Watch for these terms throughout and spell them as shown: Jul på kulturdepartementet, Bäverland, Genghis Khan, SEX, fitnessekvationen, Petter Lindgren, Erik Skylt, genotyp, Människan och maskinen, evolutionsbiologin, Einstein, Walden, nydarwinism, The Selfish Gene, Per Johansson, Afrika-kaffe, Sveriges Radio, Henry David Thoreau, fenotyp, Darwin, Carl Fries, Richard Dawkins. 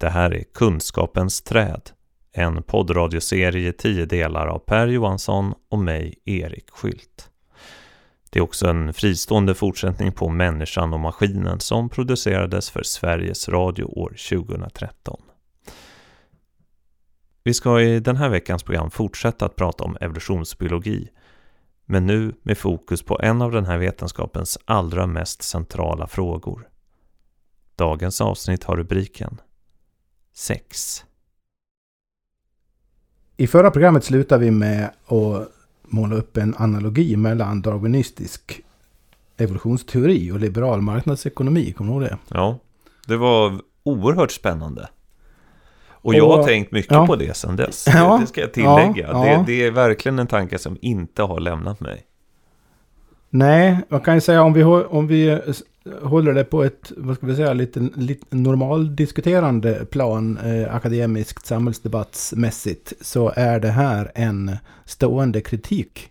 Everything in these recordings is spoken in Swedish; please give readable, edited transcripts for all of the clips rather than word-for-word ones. Det här är Kunskapens träd, en poddradioserie i 10 delar av Per Johansson och mig, Erik Skylt. Det är också en fristående fortsättning på Människan och maskinen som producerades för Sveriges Radio år 2013. Vi ska i den här veckans program fortsätta att prata om evolutionsbiologi, men nu med fokus på en av den här vetenskapens allra mest centrala frågor. Dagens avsnitt har rubriken Sex. I förra programmet slutade vi med att måla upp en analogi mellan darwinistisk evolutionsteori och liberal marknadsekonomi. Kommer du ihåg det? Ja, det var oerhört spännande. Och jag har tänkt mycket på det sedan dess. Ja, det ska jag tillägga. Ja, ja. Det är verkligen en tanke som inte har lämnat mig. Nej, man kan ju säga om vi håller det på ett, vad ska vi säga, lite normaldiskuterande plan akademiskt samhällsdebattsmässigt, så är det här en stående kritik.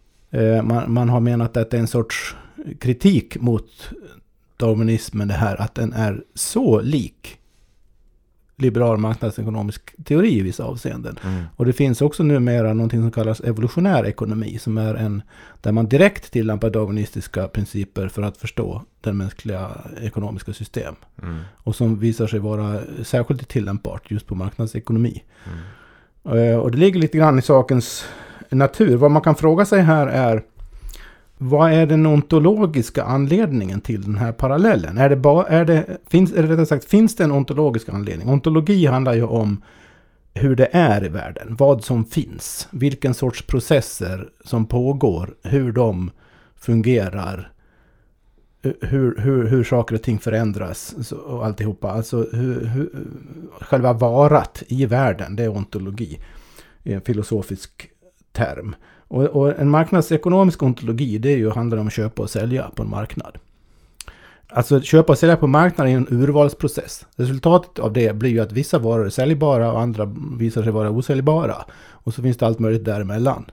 Man har menat att det är en sorts kritik mot darwinismen, det här att den är så lik liberal marknadsekonomisk teori i vissa avseenden. Mm. Och det finns också numera någonting som kallas evolutionär ekonomi, som är där man direkt tillämpar darwinistiska principer för att förstå den mänskliga ekonomiska system. Mm. Och som visar sig vara särskilt tillämpbart just på marknadsekonomi. Mm. Och det ligger lite grann i sakens natur. Vad man kan fråga sig här är: vad är den ontologiska anledningen till den här parallellen? Finns det en ontologisk anledning? Ontologi handlar ju om hur det är i världen, vad som finns, vilken sorts processer som pågår, hur de fungerar, hur saker och ting förändras och alltihopa. Alltså hur själva varat i världen, det är ontologi, en filosofisk term. Och en marknadsekonomisk ontologi, det är ju, handlar om att köpa och sälja på en marknad. Alltså köpa och sälja på marknaden är en urvalsprocess. Resultatet av det blir ju att vissa varor är säljbara och andra visar sig vara osäljbara. Och så finns det allt möjligt däremellan.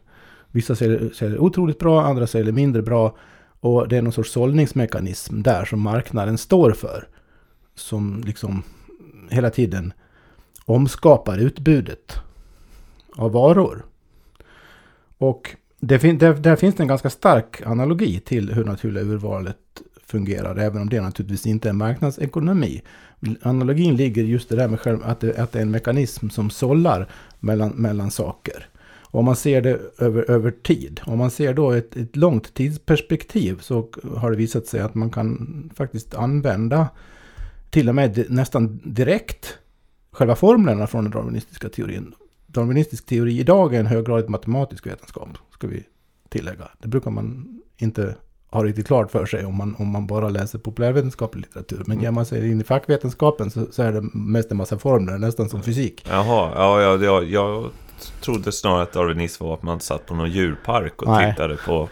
Vissa säljer otroligt bra, andra säljer mindre bra. Och det är någon sorts sållningsmekanism där som marknaden står för. Som liksom hela tiden omskapar utbudet av varor. Och där finns det en ganska stark analogi till hur naturliga urvalet fungerar, även om det naturligtvis inte är marknadsekonomi. Analogin ligger just det där med att det är en mekanism som sållar mellan saker. Och om man ser det över tid, om man ser då ett långt tidsperspektiv, så har det visat sig att man kan faktiskt använda till och med nästan direkt själva formlerna från den darwinistiska teorin. Darwinistisk teori idag är en höggradigt matematisk vetenskap, ska vi tillägga. Det brukar man inte ha riktigt klart för sig om man bara läser populärvetenskaplig litteratur. Men när man ser in i fackvetenskapen så är det mest en massa formler, nästan som fysik. Jaha, jag trodde snarare att darwinism var att man satt på någon djurpark och tittade på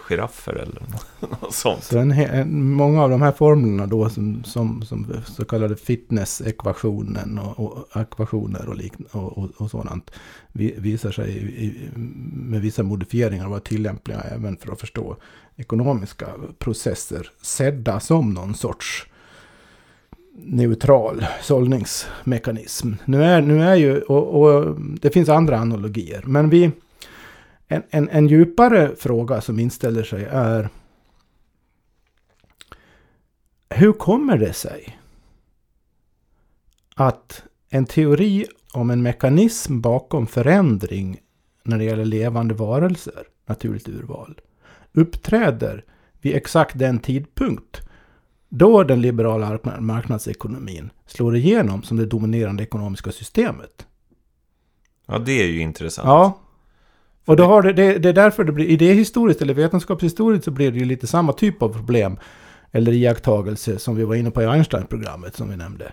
giraffer eller något sånt. Så många av de här formlerna då, som så kallade fitnessekvationen och ekvationer och liknande och sådant, visar sig med vissa modifieringar vara tillämpliga även för att förstå ekonomiska processer sedda som någon sorts neutral sållningsmekanism. Nu är ju, och det finns andra analogier, men en djupare fråga som inställer sig är: hur kommer det sig att en teori om en mekanism bakom förändring när det gäller levande varelser, naturligt urval, uppträder vid exakt den tidpunkt då den liberala marknadsekonomin slår igenom som det dominerande ekonomiska systemet? Ja, det är ju intressant. Ja, och då har det är därför det blir idéhistoriskt eller vetenskapshistoriskt, så blir det ju lite samma typ av problem eller iakttagelse som vi var inne på i Einstein-programmet som vi nämnde.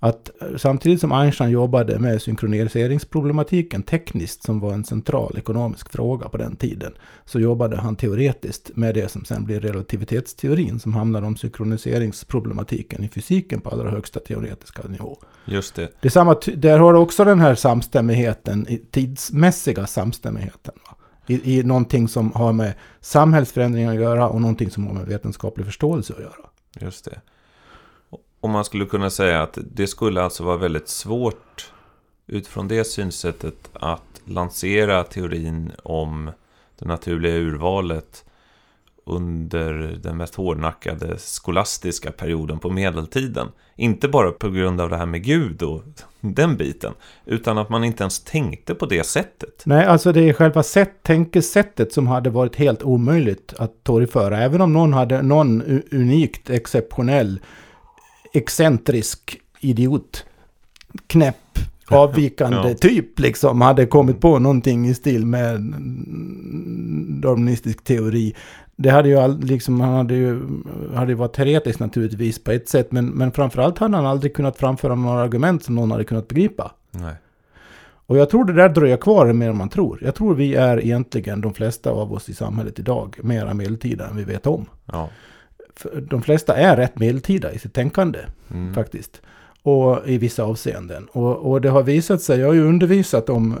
Att samtidigt som Einstein jobbade med synkroniseringsproblematiken tekniskt, som var en central ekonomisk fråga på den tiden, så jobbade han teoretiskt med det som sen blir relativitetsteorin, som handlar om synkroniseringsproblematiken i fysiken på allra högsta teoretiska nivå. Just det. Där har du också den här samstämmigheten, tidsmässiga samstämmigheten, va? I någonting som har med samhällsförändringar att göra och någonting som har med vetenskaplig förståelse att göra. Just det. Och man skulle kunna säga att det skulle alltså vara väldigt svårt utifrån det synsättet att lansera teorin om det naturliga urvalet under den mest hårdnackade skolastiska perioden på medeltiden. Inte bara på grund av det här med Gud och den biten, utan att man inte ens tänkte på det sättet. Nej, alltså det är själva tänkesättet som hade varit helt omöjligt att torgföra. Även om någon hade någon unikt exceptionell, excentrisk idiot, knäpp, avvikande typ liksom hade kommit på någonting i stil med darwinistisk teori. Det hade ju hade varit teoretiskt naturligtvis på ett sätt, men framförallt hade han aldrig kunnat framföra några argument som någon hade kunnat begripa. Nej. Och jag tror det där dröjer kvar mer än man tror. Jag tror vi är egentligen, de flesta av oss i samhället idag, mera medeltida än vi vet om. Ja. De flesta är rätt medeltida i sitt tänkande faktiskt. Och i vissa avseenden. Och det har visat sig, jag har ju undervisat om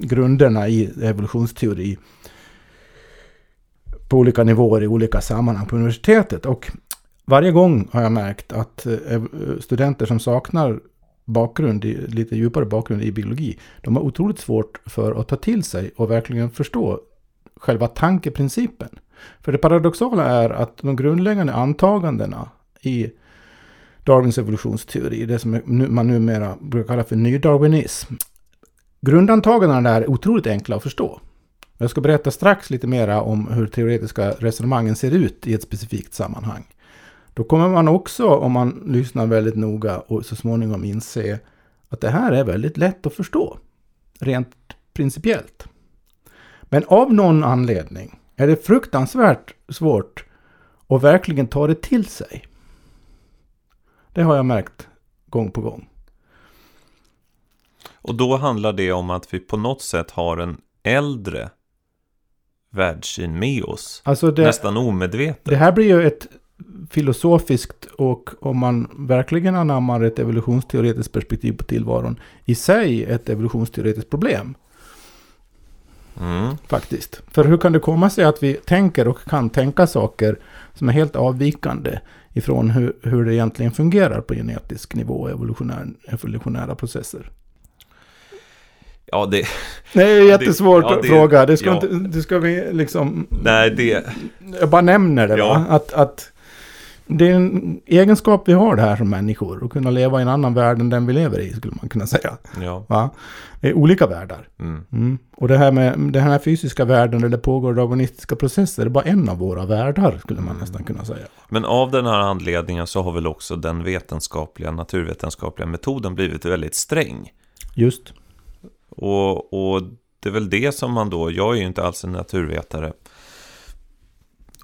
grunderna i evolutionsteori på olika nivåer i olika sammanhang på universitetet. Och varje gång har jag märkt att studenter som saknar bakgrund, lite djupare bakgrund i biologi, de har otroligt svårt för att ta till sig och verkligen förstå själva tankeprincipen. För det paradoxala är att de grundläggande antagandena i Darwins evolutionsteori, det som man numera brukar kalla för nydarwinism. Grundantagandena där är otroligt enkla att förstå. Jag ska berätta strax lite mera om hur teoretiska resonemangen ser ut i ett specifikt sammanhang. Då kommer man också, om man lyssnar väldigt noga och så småningom inse att det här är väldigt lätt att förstå, rent principiellt. Men av någon anledning är det fruktansvärt svårt att verkligen ta det till sig. Det har jag märkt gång på gång. Och då handlar det om att vi på något sätt har en äldre världssyn med oss. Alltså nästan omedvetet. Det här blir ju ett filosofiskt och, om man verkligen anammar ett evolutionsteoretiskt perspektiv på tillvaron, i sig ett evolutionsteoretiskt problem. Faktiskt. För hur kan det komma sig att vi tänker och kan tänka saker som är helt avvikande ifrån hur det egentligen fungerar på genetisk nivå och evolutionära processer? Ja, det... Nej, det är jättesvårt att fråga. Det ska, ja. Inte, det ska vi liksom... Nej, det... Jag bara nämner det, va? Att det är en egenskap vi har det här som människor. Att kunna leva i en annan värld än den vi lever i, skulle man kunna säga. Ja. Va? Det är olika världar. Och det här med den här fysiska världen där det pågår darwinistiska processer, det är bara en av våra världar, skulle man nästan kunna säga. Men av den här anledningen så har väl också den naturvetenskapliga metoden blivit väldigt sträng. Just. Och det är väl det som man då... Jag är ju inte alls en naturvetare.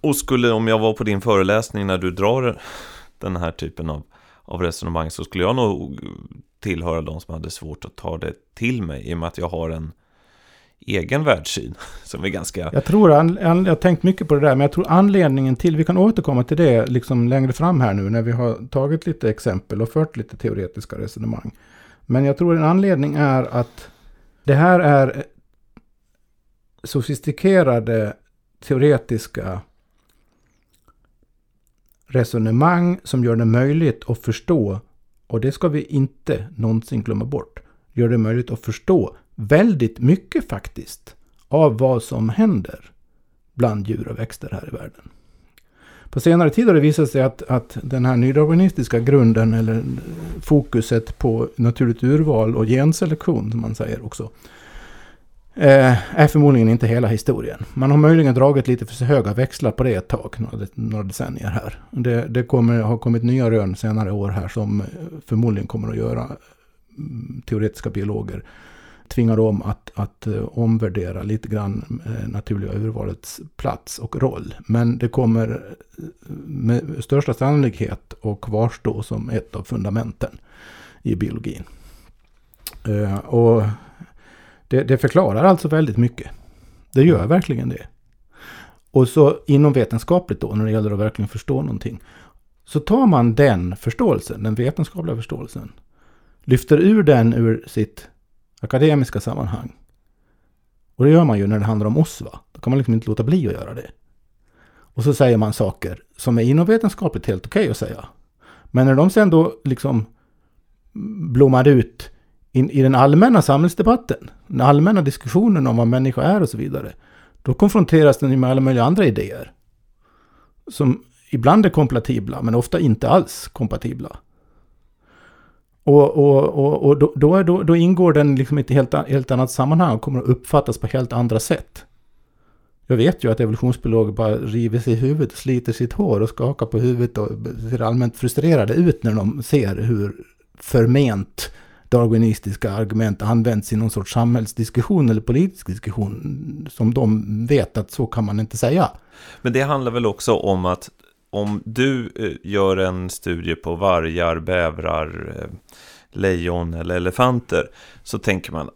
Och skulle, om jag var på din föreläsning när du drar den här typen av resonemang, så skulle jag nog tillhöra de som hade svårt att ta det till mig, i och med att jag har en egen världssyn som är ganska... Jag har tänkt mycket på det där, men jag tror anledningen till... Vi kan återkomma till det liksom längre fram här nu, när vi har tagit lite exempel och fört lite teoretiska resonemang. Men jag tror en anledning är att det här är sofistikerade teoretiska resonemang som gör det möjligt att förstå, och det ska vi inte någonsin glömma bort, gör det möjligt att förstå väldigt mycket faktiskt av vad som händer bland djur och växter här i världen. På senare tid har det visat sig att den här nydarwinistiska grunden, eller fokuset på naturligt urval och genselektion som man säger också, är förmodligen inte hela historien. Man har möjligen dragit lite för höga växlar på det ett tag, några decennier här. Det har kommit nya rön senare år här som förmodligen kommer att göra teoretiska biologer tvingade om att omvärdera lite grann naturliga urvalets plats och roll. Men det kommer med största sannolikhet att kvarstå som ett av fundamenten i biologin. Och det förklarar alltså väldigt mycket. Det gör verkligen det. Och så inom vetenskapligt då, när det gäller att verkligen förstå någonting, så tar man den förståelsen, den vetenskapliga förståelsen, lyfter ur den ur sitt akademiska sammanhang. Och det gör man ju när det handlar om oss, va? Då kan man liksom inte låta bli att göra det. Och så säger man saker som är inom vetenskapligt helt okej att säga. Men när de sen då liksom blommar ut i den allmänna samhällsdebatten, den allmänna diskussionen om vad människa är och så vidare, då konfronteras den med alla möjliga andra idéer som ibland är kompatibla men ofta inte alls kompatibla. Och då ingår den liksom i ett helt annat sammanhang och kommer att uppfattas på helt andra sätt. Jag vet ju att evolutionsbiologer bara river sig i huvudet, sliter sitt hår och skakar på huvudet och ser allmänt frustrerade ut när de ser hur förment darwinistiska argument används i någon sorts samhällsdiskussion eller politisk diskussion som de vet att så kan man inte säga. Men det handlar väl också om att om du gör en studie på vargar, bävrar, lejon eller elefanter, så tänker man,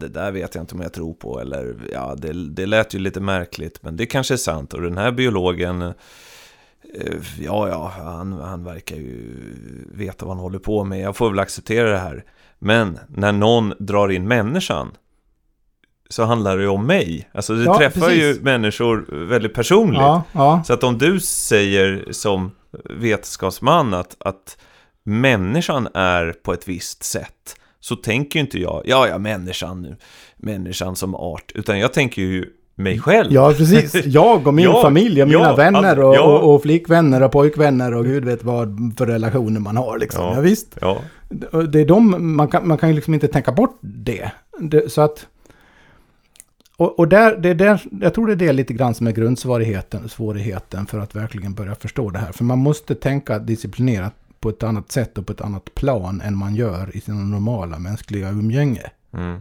det där vet jag inte om jag tror på, eller det lät ju lite märkligt, men det kanske är sant, och den här biologen han verkar ju veta vad han håller på med, jag får väl acceptera det här. Men när någon drar in människan så handlar det ju om mig. Alltså det träffar precis. Ju människor väldigt personligt. Så att om du säger som vetenskapsman att människan är på ett visst sätt, så tänker ju inte jag människan som art, utan jag tänker ju mig själv. Ja, precis. Jag och min familj och mina vänner och flickvänner och pojkvänner och gud vet vad för relationer man har. Liksom. Ja, visst. Ja. Det är man kan ju liksom inte tänka bort det. Så att och där, jag tror det är lite grann som är svårigheten för att verkligen börja förstå det här. För man måste tänka disciplinerat på ett annat sätt och på ett annat plan än man gör i sin normala mänskliga umgänge. Mm.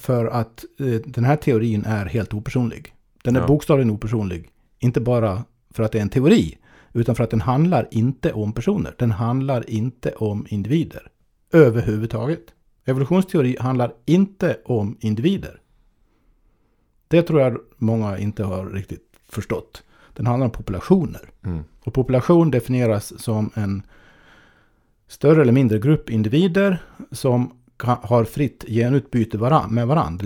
För att den här teorin är helt opersonlig. Den är bokstavligen opersonlig. Inte bara för att det är en teori, utan för att den handlar inte om personer. Den handlar inte om individer. Överhuvudtaget. Evolutionsteori handlar inte om individer. Det tror jag många inte har riktigt förstått. Den handlar om populationer. Mm. Och population definieras som en större eller mindre grupp individer som har fritt genutbyte med varandra.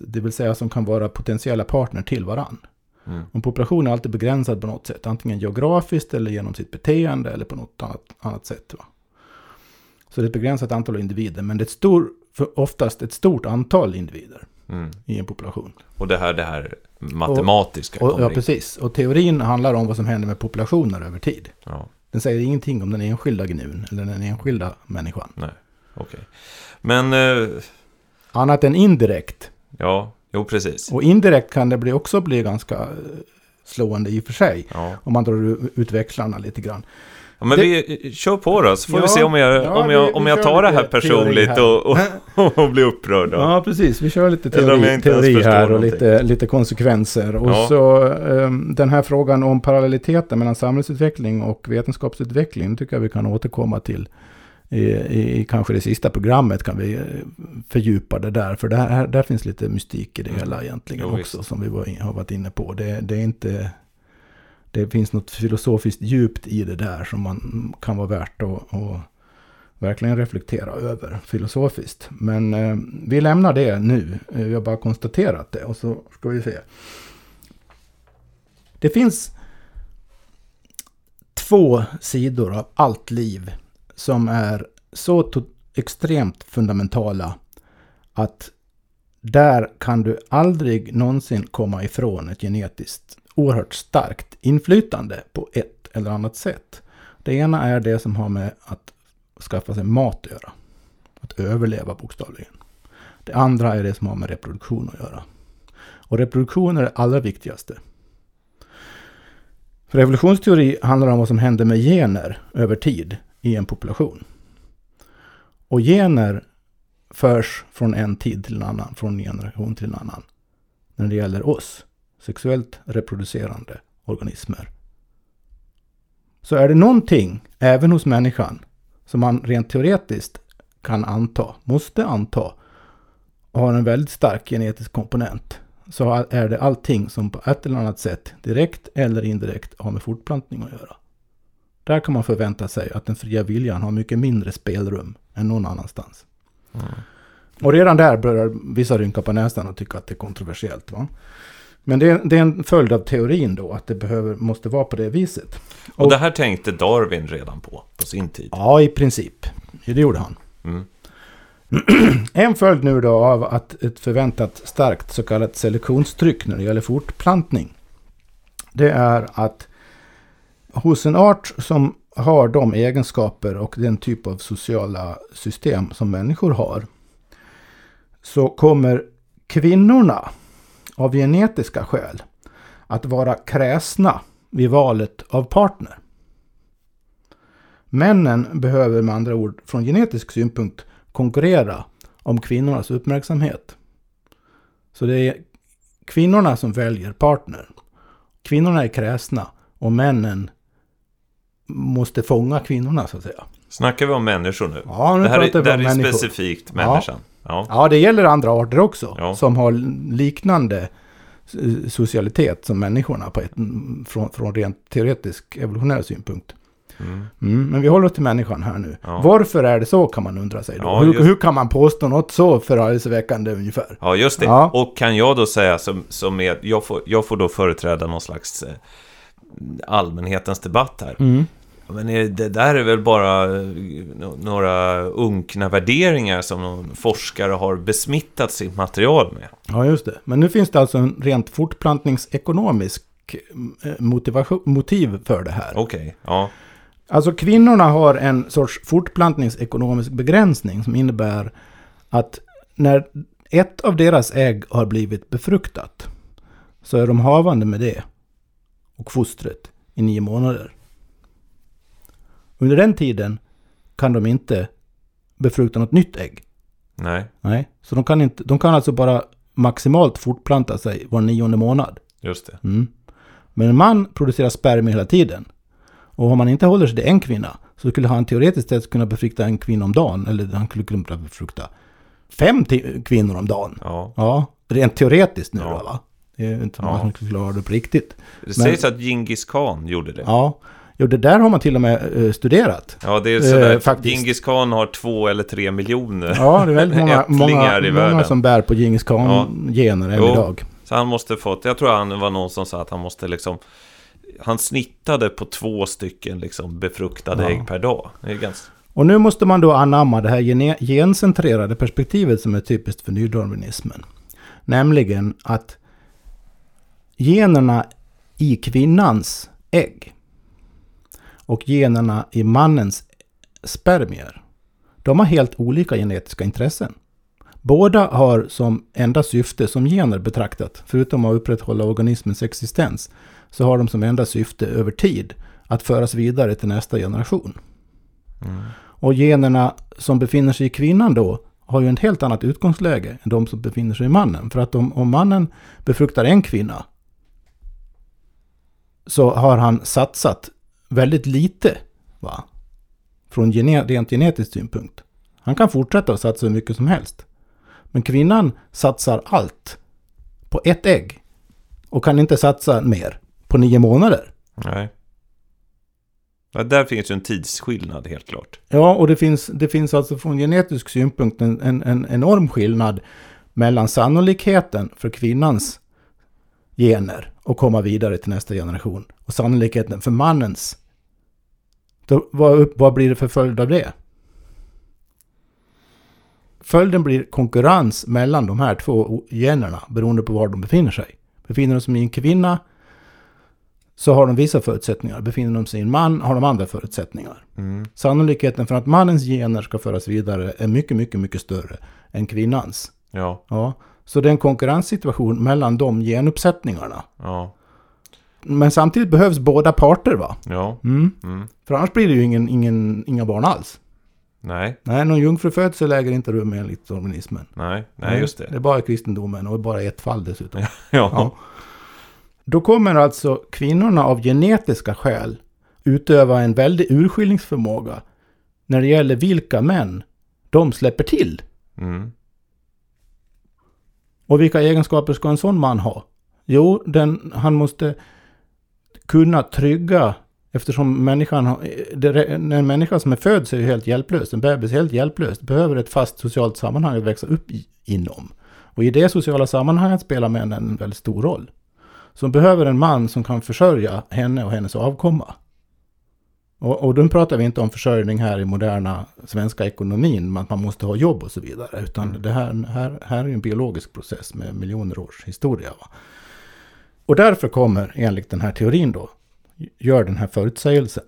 Det vill säga som kan vara potentiella partner till varandra. Mm. En population är alltid begränsad på något sätt. Antingen geografiskt eller genom sitt beteende eller på något annat sätt. Va? Så det är ett begränsat antal individer. Men det är oftast ett stort antal individer i en population. Och det här matematiska. Ja, precis. Och teorin handlar om vad som händer med populationer över tid. Ja. Den säger ingenting om den enskilda gnun eller den enskilda människan. Nej. Okay. Men annat än indirekt. Ja, jo precis. Och indirekt kan det också bli ganska slående i och för sig. Ja. Om man drar ut växlarna lite grann. Ja, men vi kör på då, så får vi se om jag tar det här personligt här. Och blir upprörd. Då. Ja, precis. Vi kör lite teori här och lite konsekvenser. Och så den här frågan om parallelliteten mellan samhällsutveckling och vetenskapsutveckling tycker jag vi kan återkomma till. I kanske det sista programmet kan vi fördjupa det där, för där finns lite mystik i det hela egentligen också, som vi har varit inne på. Det är inte, det finns något filosofiskt djupt i det där som man kan vara värt att verkligen reflektera över filosofiskt, men vi lämnar det nu, vi har bara konstaterat det, och så ska vi se. Det finns två sidor av allt liv som är så extremt fundamentala att där kan du aldrig någonsin komma ifrån ett genetiskt oerhört starkt inflytande på ett eller annat sätt. Det ena är det som har med att skaffa sig mat att göra. Att överleva bokstavligen. Det andra är det som har med reproduktion att göra. Och reproduktion är det allra viktigaste. För evolutionsteori handlar om vad som händer med gener över tid i en population. Och gener förs från en tid till en annan, från en generation till en annan. När det gäller oss, sexuellt reproducerande organismer. Så är det någonting, även hos människan, som man rent teoretiskt kan anta, måste anta, och har en väldigt stark genetisk komponent, så är det allting som på ett eller annat sätt, direkt eller indirekt, har med fortplantning att göra. Där kan man förvänta sig att den fria viljan har mycket mindre spelrum än någon annanstans. Mm. Och redan där börjar vissa rynka på näsan och tycka att det är kontroversiellt. Va? Men det är en följd av teorin då, att det måste vara på det viset. Och det här tänkte Darwin redan på sin tid. Ja, i princip. Det gjorde han. Mm. En följd nu då av att ett förväntat starkt så kallat selektionstryck när det gäller fortplantning, det är att hos en art som har de egenskaper och den typ av sociala system som människor har, så kommer kvinnorna av genetiska skäl att vara kräsna vid valet av partner. Männen behöver med andra ord från genetisk synpunkt konkurrera om kvinnornas uppmärksamhet. Så det är kvinnorna som väljer partner. Kvinnorna är kräsna och männen måste fånga kvinnorna, så att säga. Snackar vi om människor nu? Ja, nu det här pratar vi om människor. Det är specifikt människan. Ja. Ja, det gäller andra arter också, ja, som har liknande socialitet som människorna på från rent teoretisk evolutionär synpunkt. Mm. Mm, men vi håller oss till människan här nu. Ja. Varför är det så, kan man undra sig då? Ja, hur kan man påstå något så förargelseväckande ungefär? Ja, just det. Ja. Och kan jag då säga jag får då företräda någon slags allmänhetens debatt här. Mm. Men det där är väl bara några unkna värderingar som någon forskare har besmittat sitt material med. Ja, just det. Men nu finns det alltså en rent fortplantningsekonomisk motiv för det här. Okej, ja. Alltså kvinnorna har en sorts fortplantningsekonomisk begränsning som innebär att när ett av deras ägg har blivit befruktat så är de havande med det och fostret i 9 månader. Under den tiden kan de inte befrukta något nytt ägg. Nej. Så de kan alltså bara maximalt fortplanta sig var 9:e månad. Just det. Mm. Men en man producerar spermier hela tiden. Och om man inte håller sig till en kvinna så skulle han teoretiskt sett kunna befrukta en kvinna om dagen. Eller han skulle kunna befrukta 5 kvinnor om dagen. Ja. Rent teoretiskt nu då, va? Det är inte man som klarar det på riktigt. Det sägs att Genghis Khan gjorde det. Ja. Jo, det där har man till och med studerat. Ja, det är sådär. Genghis Khan har 2 eller 3 miljoner. Ja, det är väldigt många som bär på Genghis Khan-gener än idag. Så han måste fått, jag tror han var någon som sa att han måste liksom, han snittade på 2 stycken liksom befruktade ägg per dag. Det är ganska... Och nu måste man då anamma det här gencentrerade perspektivet som är typiskt för nydarwinismen. Nämligen att generna i kvinnans ägg och generna i mannens spermier, de har helt olika genetiska intressen. Båda har som enda syfte, som gener betraktat, förutom att upprätthålla organismens existens, så har de som enda syfte över tid att föras vidare till nästa generation. Mm. Och generna som befinner sig i kvinnan då har ju ett helt annat utgångsläge än de som befinner sig i mannen. För att om mannen befruktar en kvinna så har han satsat väldigt lite, va? Från rent genetisk synpunkt. Han kan fortsätta att satsa hur mycket som helst. Men kvinnan satsar allt på ett ägg och kan inte satsa mer på 9 månader. Nej. Ja, där finns ju en tidsskillnad helt klart. Ja, och det finns alltså från genetisk synpunkt en enorm skillnad mellan sannolikheten för kvinnans gener och komma vidare till nästa generation och sannolikheten för mannens. Då, vad blir det för följd av det? Följden blir konkurrens mellan de här 2 generna beroende på var de befinner sig. Befinner de sig i en kvinna så har de vissa förutsättningar. Befinner de sig i en man har de andra förutsättningar. Mm. Sannolikheten för att mannens gener ska föras vidare är mycket, mycket, mycket större än kvinnans. Ja. Så det är en konkurrenssituation mellan de genuppsättningarna. Ja. Men samtidigt behövs båda parter, va? Ja. Mm. Mm. För annars blir det ju inga barn alls. Nej, någon jungfrufödsel äger inte rum enligt darwinismen. Nej, just det. Det är bara kristendomen och bara ett fall dessutom. Ja. Då kommer alltså kvinnorna av genetiska skäl utöva en väldig urskiljningsförmåga när det gäller vilka män de släpper till. Mm. Och vilka egenskaper ska en sån man ha? Jo, han måste kunna trygga. Eftersom en människa som är född så är helt hjälplös, en bebis helt hjälplös, behöver ett fast socialt sammanhang att växa upp inom. Och i det sociala sammanhanget spelar männen en väldigt stor roll. som behöver en man som kan försörja henne och hennes avkomma. Och då pratar vi inte om försörjning här i moderna svenska ekonomin, att man måste ha jobb och så vidare, utan det här är en biologisk process med miljoner års historia. Va? Och därför kommer, enligt den här teorin då, gör den här förutsägelsen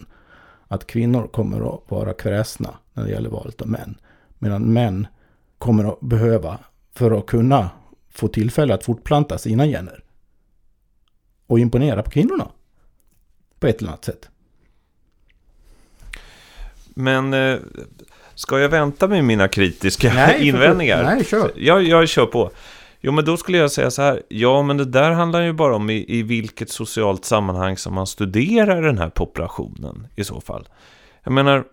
att kvinnor kommer att vara kräsna när det gäller valet av män, medan män kommer att behöva, för att kunna få tillfälle att fortplanta sina gener och imponera på kvinnorna på ett eller annat sätt. Men ska jag vänta med mina kritiska invändningar? Nej, kör. Jag kör på. Jo, men då skulle jag säga så här. Ja, men det där handlar ju bara om i vilket socialt sammanhang som man studerar den här populationen i så fall. Jag menar,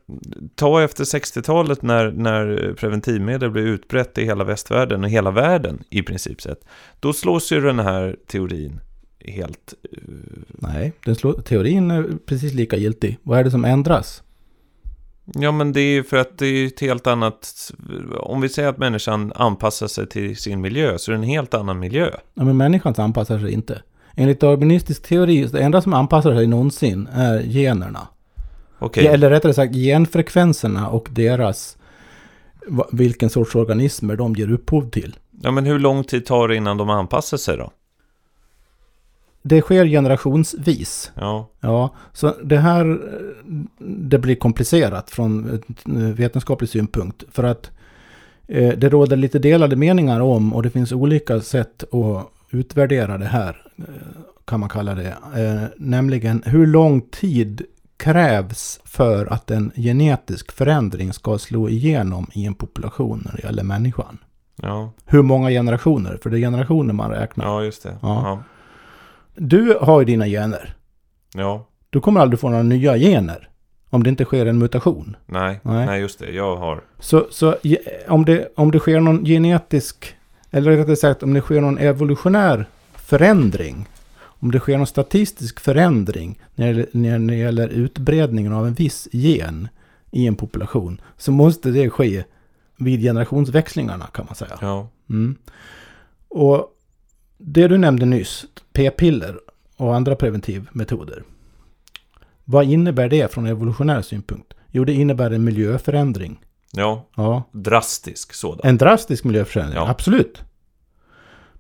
ta efter 60-talet när preventivmedel blev utbrett i hela västvärlden och hela världen i princip sett. Då slås ju den här teorin helt... Nej, teorin är precis lika giltig. Vad är det som ändras? Ja, men det är för att det är ett helt annat... Om vi säger att människan anpassar sig till sin miljö, så är det en helt annan miljö. Ja, men människan anpassar sig inte. Enligt darwinistisk teori, det enda som anpassar sig någonsin är generna. Okay. Eller rättare sagt genfrekvenserna och deras... Vilken sorts organismer de ger upphov till. Ja, men hur lång tid tar det innan de anpassar sig då? Det sker generationsvis. Ja, så det blir komplicerat från vetenskaplig synpunkt, för att det råder lite delade meningar om, och det finns olika sätt att utvärdera det här, kan man kalla det, nämligen hur lång tid krävs för att en genetisk förändring ska slå igenom i en population när det gäller människan. Ja. Hur många generationer, för det är generationer man räknar. Ja, just det. Ja. Du har ju dina gener. Ja. Du kommer aldrig få några nya gener om det inte sker en mutation. Nej, just det. Jag har. Så om det sker någon genetisk, eller rättare sagt om det sker någon evolutionär förändring, om det sker någon statistisk förändring när det gäller utbredningen av en viss gen i en population, så måste det ske vid generationsväxlingarna, kan man säga. Ja. Mm. Och det du nämnde nyss, p-piller och andra preventivmetoder. Vad innebär det från evolutionär synpunkt? Jo, det innebär en miljöförändring. Ja. Drastisk sådan. En drastisk miljöförändring, ja. Absolut.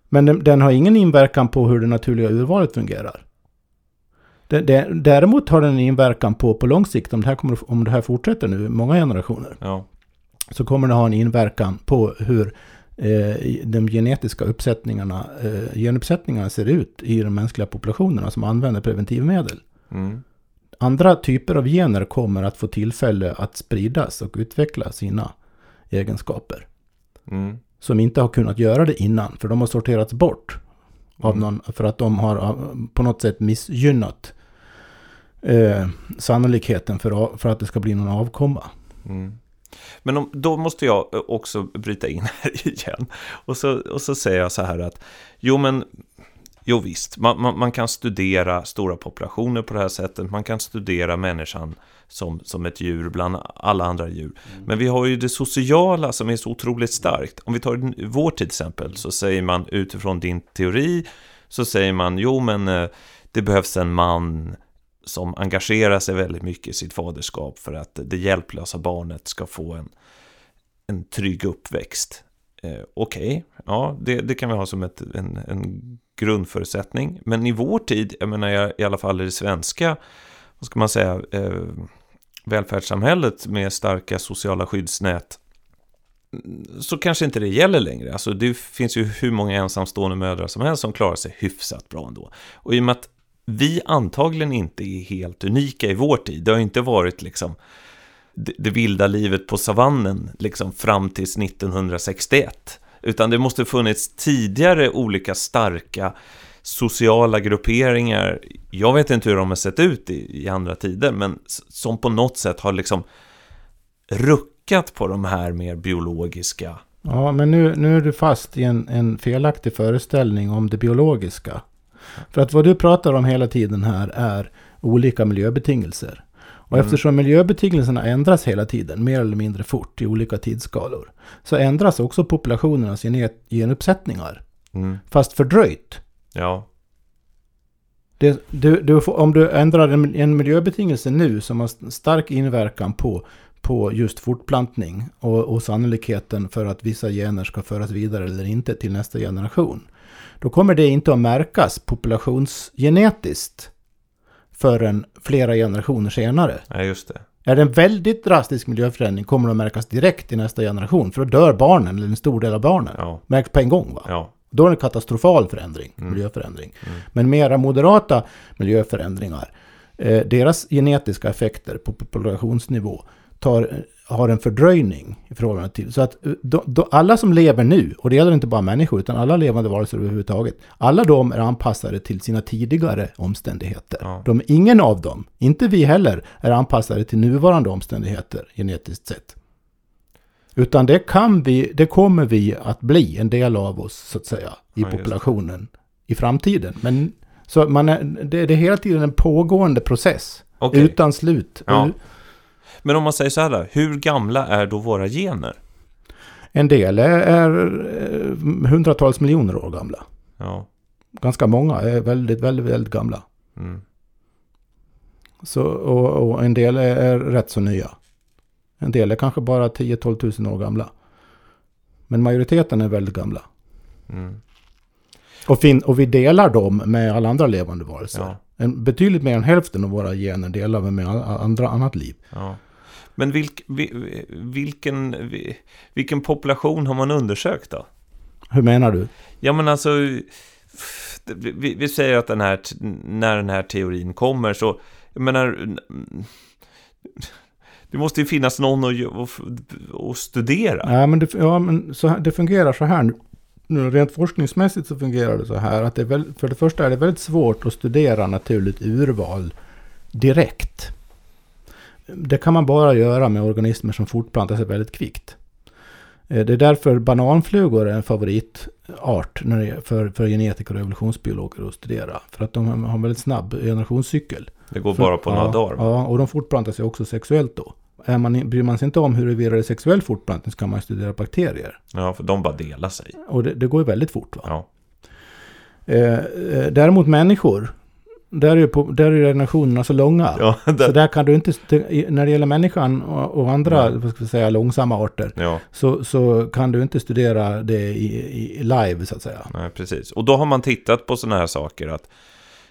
Men den har ingen inverkan på hur det naturliga urvalet fungerar. Däremot har den en inverkan på lång sikt, om det här fortsätter nu många generationer. Ja. Så kommer det ha en inverkan på hur de genetiska genuppsättningarna ser ut i de mänskliga populationerna som använder preventivmedel. Mm. Andra typer av gener kommer att få tillfälle att spridas och utveckla sina egenskaper. Mm. Som inte har kunnat göra det innan, för de har sorterats bort av någon, för att de har på något sätt missgynnat sannolikheten för att det ska bli någon avkomma. Mm. Men då måste jag också bryta in här igen. Och så säger jag så här att visst, man kan studera stora populationer på det här sättet. Man kan studera människan som ett djur bland alla andra djur. Men vi har ju det sociala som är så otroligt starkt. Om vi tar vår till exempel, så säger man utifrån din teori, så säger man det behövs en man som engagerar sig väldigt mycket i sitt faderskap för att det hjälplösa barnet ska få en trygg uppväxt. Okej. Ja, det kan vi ha som en grundförutsättning. Men i vår tid, jag menar i alla fall i det svenska, vad ska man säga, välfärdssamhället med starka sociala skyddsnät, så kanske inte det gäller längre. Alltså det finns ju hur många ensamstående mödrar som helst som klarar sig hyfsat bra ändå. Och i och med att vi antagligen inte är helt unika i vår tid. Det har inte varit liksom det vilda livet på savannen liksom fram till 1961. Utan det måste funnits tidigare olika starka sociala grupperingar. Jag vet inte hur de har sett ut i andra tider, men som på något sätt har liksom ruckat på de här mer biologiska. Ja, men nu är du fast i en felaktig föreställning om det biologiska. För att vad du pratar om hela tiden här är olika miljöbetingelser. Och eftersom miljöbetingelserna ändras hela tiden, mer eller mindre fort i olika tidsskalor, så ändras också populationernas genuppsättningar. Fast fördröjt. Ja. Du får, om du ändrar en miljöbetingelse nu som har stark inverkan på just fortplantning och sannolikheten för att vissa gener ska föras vidare eller inte till nästa generation, då kommer det inte att märkas populationsgenetiskt förrän flera generationer senare. Ja, just det. Är det en väldigt drastisk miljöförändring kommer det att märkas direkt i nästa generation, för då dör barnen eller en stor del av barnen. Ja. Märks på en gång, va? Ja. Då är det en katastrofal förändring, miljöförändring. Mm. Men mera moderata miljöförändringar, deras genetiska effekter på populationsnivå har en fördröjning i förhållande till. Så att alla som lever nu, och det gäller inte bara människor utan alla levande varelser överhuvudtaget, alla de är anpassade till sina tidigare omständigheter. Ja. Ingen av dem, inte vi heller, är anpassade till nuvarande omständigheter genetiskt sett. Utan det kommer vi att bli en del av oss, så att säga, i populationen i framtiden. Men så det är hela tiden en pågående process, utan slut. Ja. Men om man säger så här då, hur gamla är då våra gener? En del är hundratals miljoner år gamla. Ja. Ganska många är väldigt, väldigt, väldigt gamla. Mm. Så, och en del är rätt så nya. En del är kanske bara 10-12 000 år gamla. Men majoriteten är väldigt gamla. Mm. Och vi delar dem med alla andra levande varelser. Ja. Betydligt mer än hälften av våra gener delar vi med annat liv. Ja. Men vilken population har man undersökt då? Hur menar du? Ja, men alltså, vi säger att när den här teorin kommer, så jag menar, det måste ju finnas någon att studera. Nej, men det fungerar så här nu. Rent forskningsmässigt så fungerar det så här att för det första är det väldigt svårt att studera naturligt urval direkt. Det kan man bara göra med organismer som fortplantar sig väldigt kvickt. Det är därför bananflugor är en favoritart för genetiker och evolutionsbiologer att studera. För att de har en väldigt snabb generationscykel. Det går bara på några dagar. Ja, och de fortplantar sig också sexuellt då. Bryr man sig inte om huruvida det är sexuell fortplantning, så kan man studera bakterier. Ja, för de bara delar sig. Och det går ju väldigt fort, va? Ja. Däremot människor, där är relationerna så långa. Ja, så där kan du inte, när det gäller människan och andra, vad ska vi säga, långsamma arter, ja, så kan du inte studera det i live, så att säga. Nej, precis. Och då har man tittat på sådana här saker att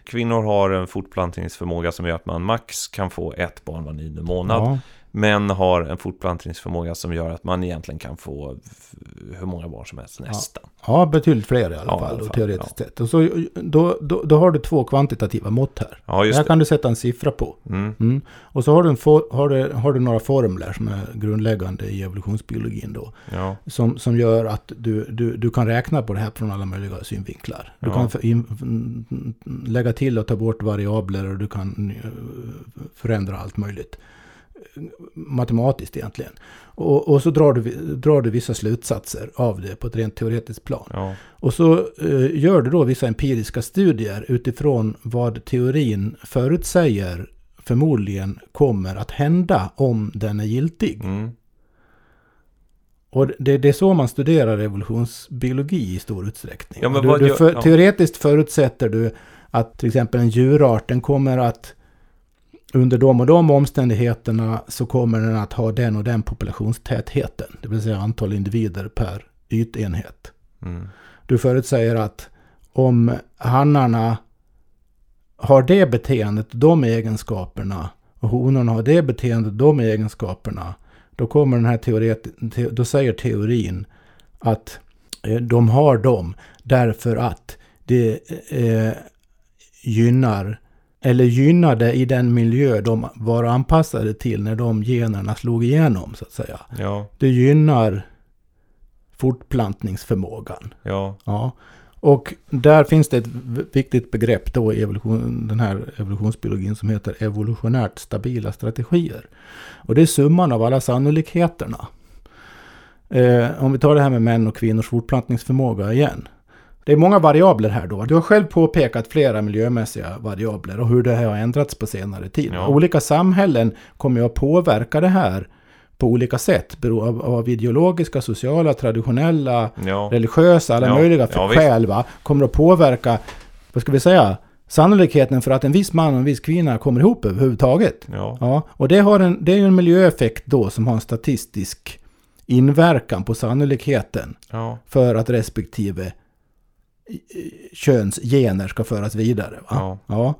kvinnor har en fortplantningsförmåga som gör att man max kan få ett barn var 9 månad. Ja. Män har en fortplantningsförmåga som gör att man egentligen kan få hur många barn som helst nästan. Ja, betydligt fler i alla fall, och teoretiskt sett. Och så, då har du 2 kvantitativa mått här. Ja, just det. Här kan du sätta en siffra på. Mm. Mm. Och så har du några formler som är grundläggande i evolutionsbiologin då. Ja. Som gör att du kan räkna på det här från alla möjliga synvinklar. Du kan lägga till och ta bort variabler, och du kan förändra allt möjligt. Matematiskt egentligen. Och så drar du vissa slutsatser av det på ett rent teoretiskt plan. Ja. Och så gör du då vissa empiriska studier utifrån vad teorin förutsäger förmodligen kommer att hända om den är giltig. Mm. Och det är så man studerar evolutionsbiologi i stor utsträckning. Ja, men teoretiskt förutsätter du att till exempel en djurart, den kommer att under de och de omständigheterna, så kommer den att ha den och den populationstätheten. Det vill säga antal individer per ytenhet. Mm. Du förutsäger att om hannarna har det beteendet, de egenskaperna, och honorna har det beteendet, de egenskaperna, då kommer den här då säger teorin att de har dem därför att det gynnar det i den miljö de var anpassade till när de generna slog igenom, så att säga. Ja. Det gynnar fortplantningsförmågan. Ja. Ja. Och där finns det ett viktigt begrepp då i den här evolutionsbiologin som heter evolutionärt stabila strategier. Och det är summan av alla sannolikheterna. Om vi tar det här med män och kvinnors fortplantningsförmåga igen. Det är många variabler här då. Du har själv påpekat flera miljömässiga variabler och hur det här har ändrats på senare tid. Ja. Olika samhällen kommer att påverka det här på olika sätt. Beroende av ideologiska, sociala, traditionella, religiösa, alla möjliga skäl, va, kommer att påverka, vad ska vi säga, sannolikheten för att en viss man och en viss kvinna kommer ihop överhuvudtaget. Ja. Ja, och det är ju en miljöeffekt då som har en statistisk inverkan på sannolikheten för att respektive könsgener ska föras vidare. Va? Ja. Ja.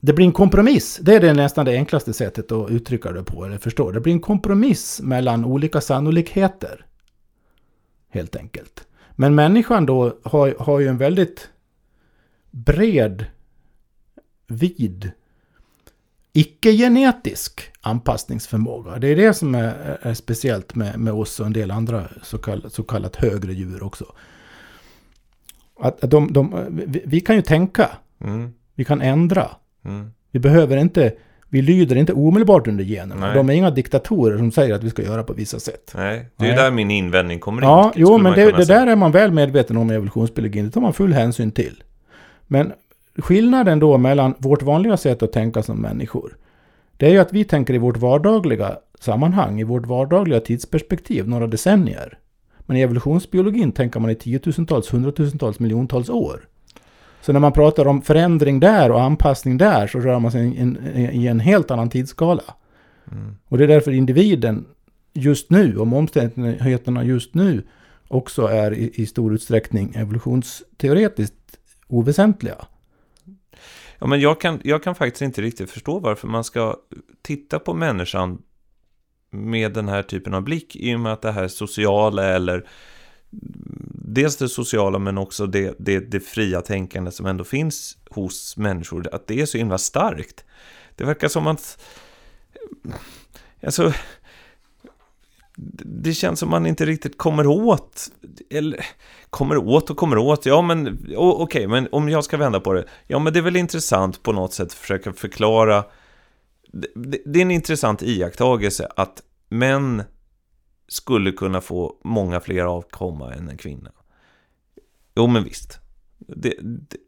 Det blir en kompromiss. Det är det nästan det enklaste sättet att uttrycka det på eller förstå. Det blir en kompromiss mellan olika sannolikheter. Helt enkelt. Men människan då har ju en väldigt bred, vid, icke-genetisk anpassningsförmåga. Det är det som är speciellt med oss och en del andra så kallat högre djur också. Att vi kan ju tänka. Mm. Vi kan ändra. Mm. Vi lyder inte omedelbart under generna. De är inga diktatorer som säger att vi ska göra på vissa sätt. Nej, det är där min invändning kommer in. Ja, jo, men det där är man väl medveten om i evolutionsbiologin. Det tar man full hänsyn till. Men skillnaden då mellan vårt vanliga sätt att tänka som människor, det är ju att vi tänker i vårt vardagliga sammanhang, i vårt vardagliga tidsperspektiv, några decennier. Men i evolutionsbiologin tänker man i 10 000-tals, 100 000-tals, miljontals år. Så när man pratar om förändring där och anpassning där så rör man sig i en helt annan tidsskala. Mm. Och det är därför individen just nu, om omständigheterna just nu, också är i stor utsträckning evolutionsteoretiskt oväsentliga. Ja, men jag kan faktiskt inte riktigt förstå varför man ska titta på människan med den här typen av blick, i och med att det här sociala eller dels det sociala men också det fria tänkande som ändå finns hos människor, att det är så himla starkt. Det verkar som att alltså, det känns som man inte riktigt kommer åt. Ja, men okej, men om jag ska vända på det. Ja, men det är väl intressant på något sätt att försöka förklara. Det är en intressant iakttagelse att män skulle kunna få många fler avkomma än en kvinna. Jo, men visst.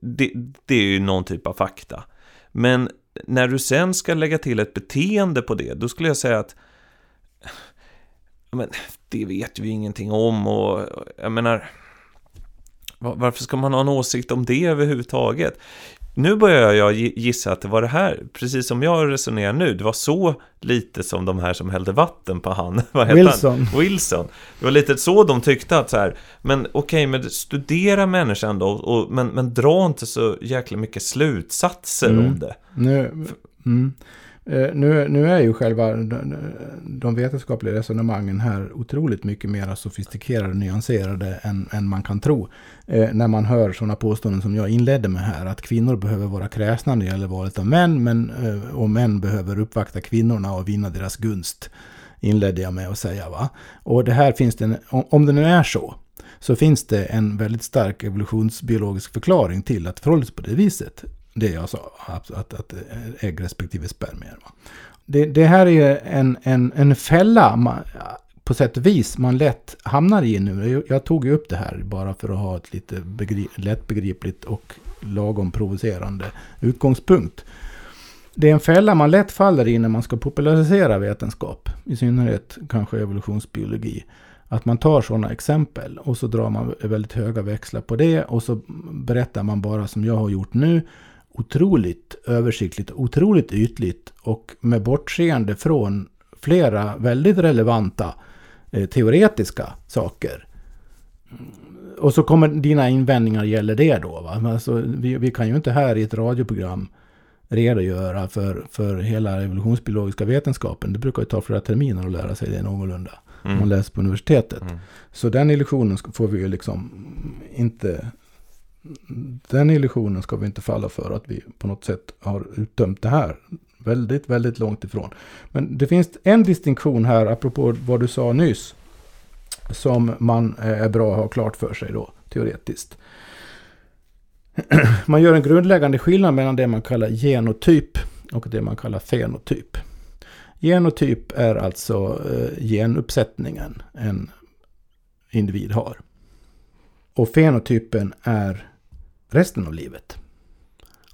Det är ju någon typ av fakta. Men när du sen ska lägga till ett beteende på det, då skulle jag säga att men det vet vi ingenting om, och jag menar, varför ska man ha en åsikt om det överhuvudtaget? Nu börjar jag gissa att det var det här, precis som jag resonerar nu, det var så lite som de här som hällde vatten på han. Vad heter Wilson. Han? Wilson. Det var lite så de tyckte att så här, men okej, men studera människan då, men dra inte så jäkla mycket slutsatser om det. Nu är ju själva de vetenskapliga resonemangen här otroligt mycket mer sofistikerade och nyanserade än man kan tro. När man hör sådana påståenden som jag inledde med här, att kvinnor behöver vara kräsna när det gäller valet av män, och män behöver uppvakta kvinnorna och vinna deras gunst, inledde jag med att säga, va? Och det här finns det, om det nu är så finns det en väldigt stark evolutionsbiologisk förklaring till att förhållas på det viset. Det jag sa, att ägg respektive spermier. Det här är en fälla på sätt och vis man lätt hamnar i nu. Jag tog ju upp det här bara för att ha ett lite lättbegripligt och lagom provocerande utgångspunkt. Det är en fälla man lätt faller i när man ska popularisera vetenskap, i synnerhet kanske evolutionsbiologi. Att man tar sådana exempel och så drar man väldigt höga växlar på det, och så berättar man bara som jag har gjort nu, otroligt översiktligt, otroligt ytligt och med bortseende från flera väldigt relevanta teoretiska saker. Och så kommer dina invändningar gäller det då, va? Alltså, vi kan ju inte här i ett radioprogram redogöra för hela evolutionsbiologiska vetenskapen. Det brukar ju ta flera terminer att lära sig det någorlunda. Mm. Man läser på universitetet. Mm. Så den illusionen ska vi inte falla för att vi på något sätt har utdömt det här. Väldigt, väldigt långt ifrån. Men det finns en distinktion här, apropå vad du sa nyss, som man är bra att ha klart för sig då, teoretiskt. Man gör en grundläggande skillnad mellan det man kallar genotyp och det man kallar fenotyp. Genotyp är alltså genuppsättningen en individ har. Och fenotypen är resten av livet.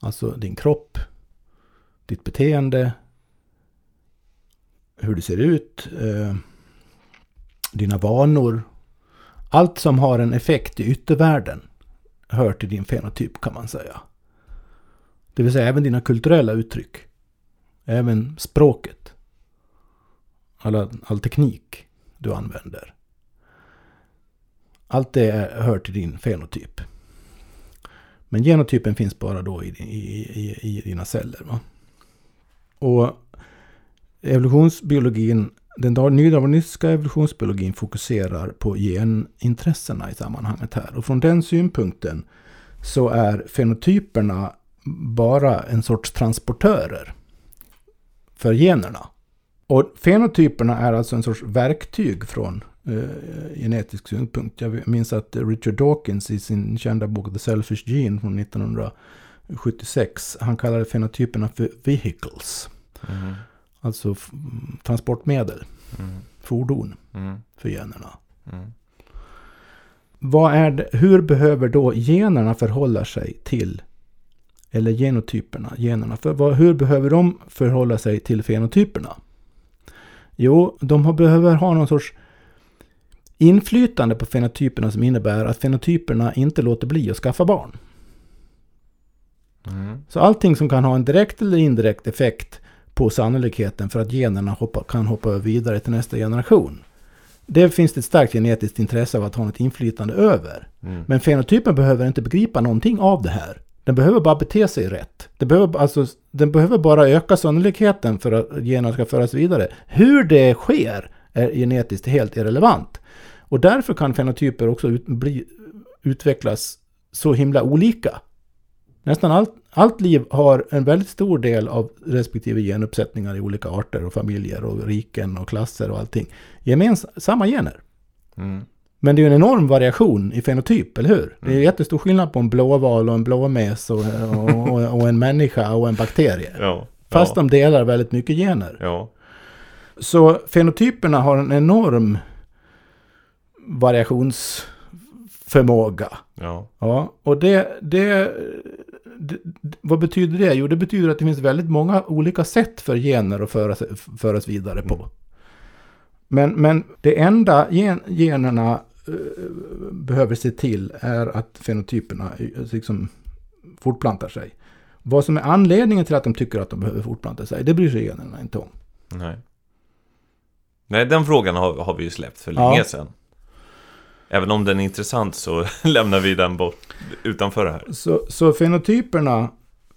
Alltså din kropp, ditt beteende, hur du ser ut, dina vanor. Allt som har en effekt i yttervärlden hör till din fenotyp, kan man säga. Det vill säga även dina kulturella uttryck. Även språket. All teknik du använder. Allt det hör till din fenotyp. Men genotypen finns bara då i dina celler. Va? Och evolutionsbiologin, den nydarwinistiska evolutionsbiologin fokuserar på genintressena i sammanhanget här. Och från den synpunkten så är fenotyperna bara en sorts transportörer för generna. Och fenotyperna är alltså en sorts verktyg från genetisk synpunkt. Jag minns att Richard Dawkins i sin kända bok The Selfish Gene från 1976, han kallade fenotyperna för vehicles. Mm. Alltså transportmedel, fordon för generna. Mm. Vad är det, hur behöver då generna förhålla sig till, eller genotyperna, generna, hur behöver de förhålla sig till fenotyperna? Jo, de behöver ha någon sorts inflytande på fenotyperna som innebär att fenotyperna inte låter bli att skaffa barn. Mm. Så allting som kan ha en direkt eller indirekt effekt på sannolikheten för att generna kan hoppa vidare till nästa generation. Det finns ett starkt genetiskt intresse av att ha något inflytande över. Mm. Men fenotypen behöver inte begripa någonting av det här. Den behöver bara bete sig rätt. Den behöver bara öka sannolikheten för att generna ska föras vidare. Hur det sker är genetiskt helt irrelevant. Och därför kan fenotyper också utvecklas så himla olika. Nästan allt liv har en väldigt stor del av respektive genuppsättningar i olika arter och familjer och riken och klasser och allting. Samma gener. Mm. Men det är ju en enorm variation i fenotyp, eller hur? Mm. Det är jättestor skillnad på en blåval och en blåmes och en människa och en bakterie. Ja, fast de delar väldigt mycket gener. Ja. Så fenotyperna har en enorm variationsförmåga. Ja. Ja, och vad betyder det? Jo, det betyder att det finns väldigt många olika sätt för gener att föras vidare på. Mm. Men det enda generna behöver se till är att fenotyperna liksom fortplantar sig. Vad som är anledningen till att de tycker att de behöver fortplanta sig, det bryr sig generna inte om. Nej, den frågan har vi ju släppt för länge sedan. Även om den är intressant så lämnar vi den bort utanför det här. Så fenotyperna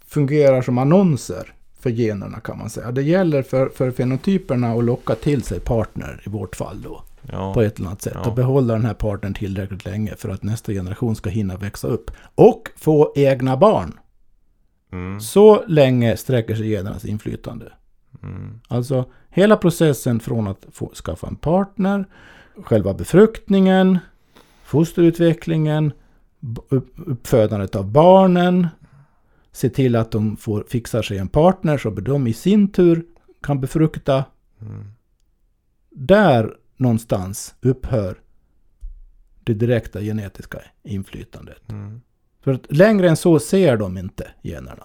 fungerar som annonser för generna, kan man säga. Det gäller för fenotyperna att locka till sig partner i vårt fall då. Ja. På ett eller annat sätt. Ja. Och behålla den här partnern tillräckligt länge för att nästa generation ska hinna växa upp. Och få egna barn. Mm. Så länge sträcker sig genernas inflytande. Mm. Alltså hela processen från att skaffa en partner, själva befruktningen, fosterutvecklingen, uppfödandet av barnen, se till att de fixar sig en partner så de i sin tur kan befrukta. Mm. Där någonstans upphör det direkta genetiska inflytandet. Mm. För att längre än så ser de inte generna.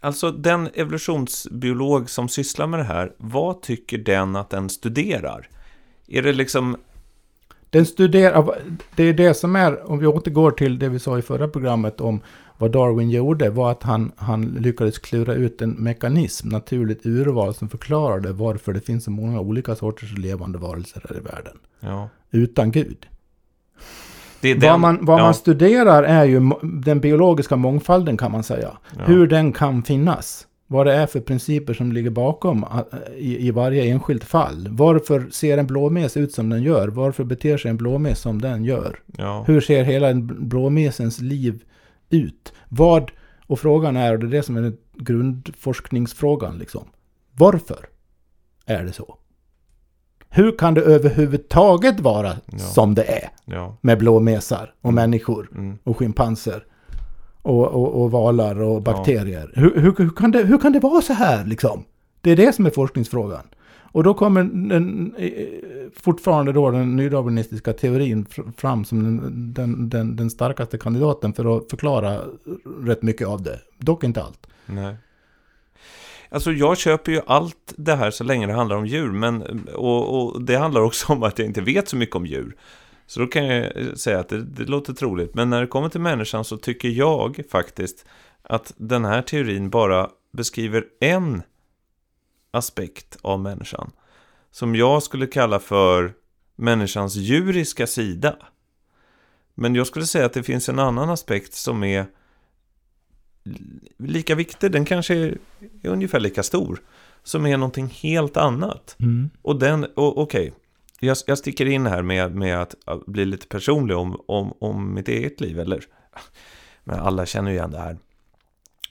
Alltså den evolutionsbiolog som sysslar med det här, vad tycker den att den studerar? Är det liksom... Den studerar, det är det som är, om vi återgår till det vi sa i förra programmet om vad Darwin gjorde, var att han lyckades klura ut en mekanism, naturligt urval, som förklarade varför det finns så många olika sorters levande varelser här i världen. Ja. Utan Gud. Det är den, man studerar är ju den biologiska mångfalden, kan man säga. Ja. Hur den kan finnas. Vad det är för principer som ligger bakom i varje enskilt fall. Varför ser en blåmes ut som den gör? Varför beter sig en blåmes som den gör? Ja. Hur ser hela blåmesens liv ut? Och frågan är, och det är det som är grundforskningsfrågan liksom. Varför är det så? Hur kan det överhuvudtaget vara som det är? Ja. Med blåmesar och människor och schimpanser. Och valar och bakterier. Ja. Hur kan det vara så här liksom? Det är det som är forskningsfrågan. Och då kommer den nydarwinistiska teorin fram som den starkaste kandidaten för att förklara rätt mycket av det. Dock inte allt. Nej. Alltså jag köper ju allt det här så länge det handlar om djur. Och det handlar också om att jag inte vet så mycket om djur. Så då kan jag säga att det låter troligt. Men när det kommer till människan så tycker jag faktiskt att den här teorin bara beskriver en aspekt av människan som jag skulle kalla för människans djuriska sida. Men jag skulle säga att det finns en annan aspekt som är lika viktig, den kanske är ungefär lika stor, som är någonting helt annat. Mm. Och den, och okej. Jag sticker in här med att bli lite personlig om mitt eget liv, eller? Men alla känner ju igen det här.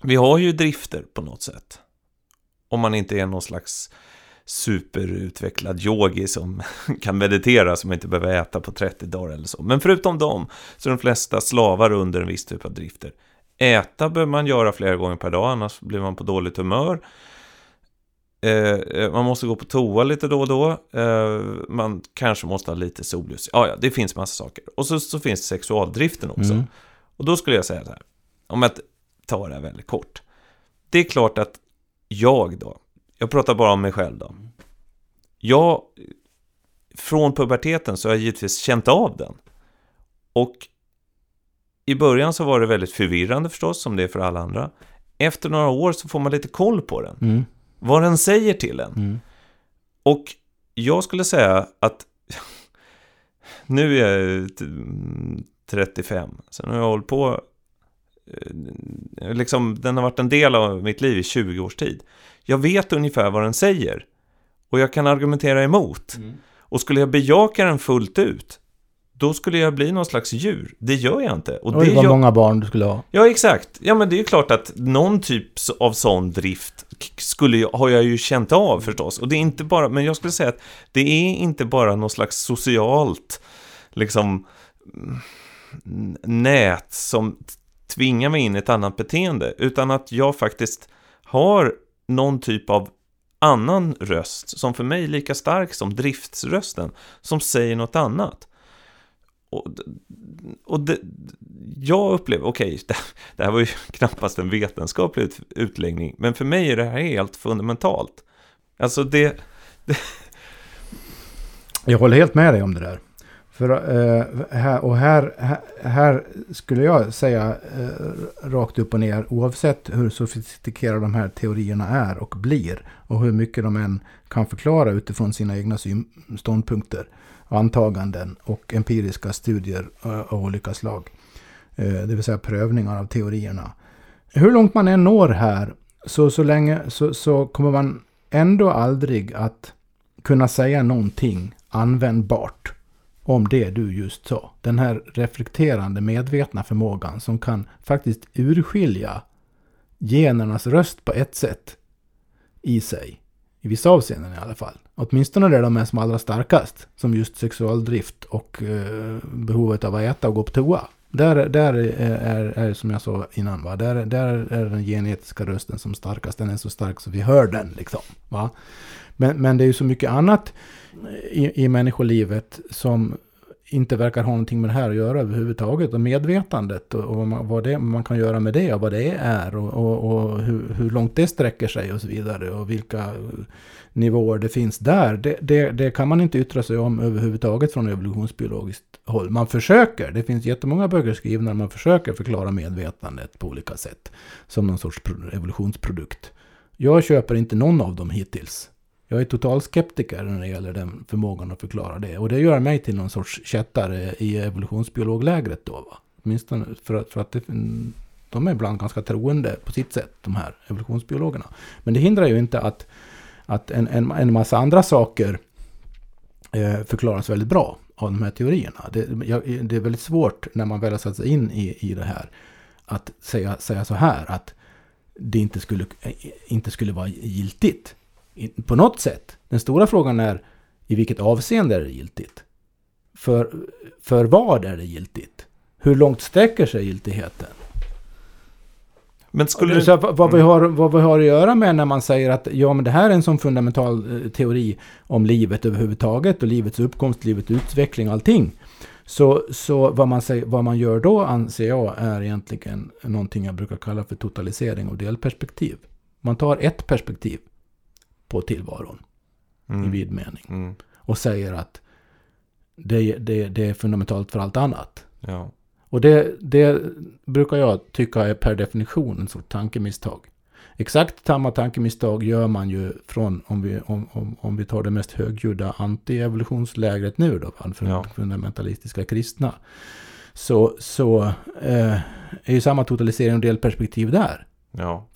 Vi har ju drifter på något sätt. Om man inte är någon slags superutvecklad yogi som kan meditera, som inte behöver äta på 30 dagar eller så. Men förutom dem så är de flesta slavar under en viss typ av drifter. Äta behöver man göra flera gånger per dag, annars blir man på dåligt humör. Man måste gå på toa lite då och då. Man kanske måste ha lite solljus. Ja, det finns massa saker. Och så finns sexualdriften också. Mm. Och då skulle jag säga så här, om jag tar det här väldigt kort. Det är klart att jag pratar bara om mig själv då. Jag, från puberteten så har jag givetvis känt av den. Och i början så var det väldigt förvirrande förstås, som det är för alla andra. Efter några år så får man lite koll på den. Mm. Vad den säger till en. Mm. Och jag skulle säga att nu är jag 35. Så nu har jag hållit på, liksom, den har varit en del av mitt liv i 20 års tid. Jag vet ungefär vad den säger. Och jag kan argumentera emot. Mm. Och skulle jag bejaka den fullt ut, då skulle jag bli någon slags djur. Det gör jag inte. Och det var många barn du skulle ha. Ja, exakt. Ja, men det är ju klart att någon typ av sån drift har jag ju känt av förstås. Och det är inte bara, men jag skulle säga att det är inte bara någon slags socialt, liksom, nät som tvingar mig in i ett annat beteende, utan att jag faktiskt har någon typ av annan röst som för mig är lika stark som driftsrösten, som säger något annat. Och det, jag upplever, det här var ju knappast en vetenskaplig utläggning, men för mig är det här helt fundamentalt. Alltså det... Jag håller helt med dig om det där. Här skulle jag säga rakt upp och ner, oavsett hur sofistikerade de här teorierna är och blir, och hur mycket de än kan förklara utifrån sina egna ståndpunkter, antaganden och empiriska studier av olika slag, det vill säga prövningar av teorierna. Hur långt man än når här, så länge kommer man ändå aldrig att kunna säga någonting användbart om det du just sa. Den här reflekterande medvetna förmågan som kan faktiskt urskilja genernas röst på ett sätt i sig. I vissa avseenden i alla fall. Åtminstone det är de som är allra starkast. Som just sexualdrift och behovet av att äta och gå på toa. Där är som jag sa innan. Va? Där är den genetiska rösten som starkast. Den är så stark så vi hör den. Liksom, va? Men det är ju så mycket annat i människolivet som inte verkar ha någonting med det här att göra överhuvudtaget. Och medvetandet och vad man kan göra med det och vad det är och hur långt det sträcker sig och så vidare och vilka nivåer det finns där. Det kan man inte yttra sig om överhuvudtaget från evolutionsbiologiskt håll. Man försöker, det finns jättemånga böcker skrivna där man försöker förklara medvetandet på olika sätt som någon sorts evolutionsprodukt. Jag köper inte någon av dem hittills. Jag är total skeptiker när det gäller den förmågan att förklara det. Och det gör mig till någon sorts kättare i evolutionsbiologlägret då, va? Åtminstone för att de är ibland ganska troende på sitt sätt, de här evolutionsbiologerna. Men det hindrar ju inte att en massa andra saker förklaras väldigt bra av de här teorierna. Det är väldigt svårt när man väl har satt sig in i det här att säga så här att det inte skulle vara giltigt. På något sätt. Den stora frågan är i vilket avseende är det giltigt? För vad är det giltigt? Hur långt sträcker sig giltigheten? Men skulle så vad vi har att göra med när man säger att ja, men det här är en sån fundamental teori om livet överhuvudtaget och livets uppkomst, livets utveckling, allting. Så vad man gör då anser jag är egentligen någonting jag brukar kalla för totalisering och delperspektiv. Man tar ett perspektiv på tillvaron i vid mening och säger att det är fundamentalt för allt annat. Ja. Och det brukar jag tycka är per definition en sorts tankemisstag. Exakt samma tankemisstag gör man ju från, om vi tar det mest högljudda anti-evolutionslägret nu då, för fundamentalistiska kristna. Så är ju samma totalisering och delperspektiv där. Ja.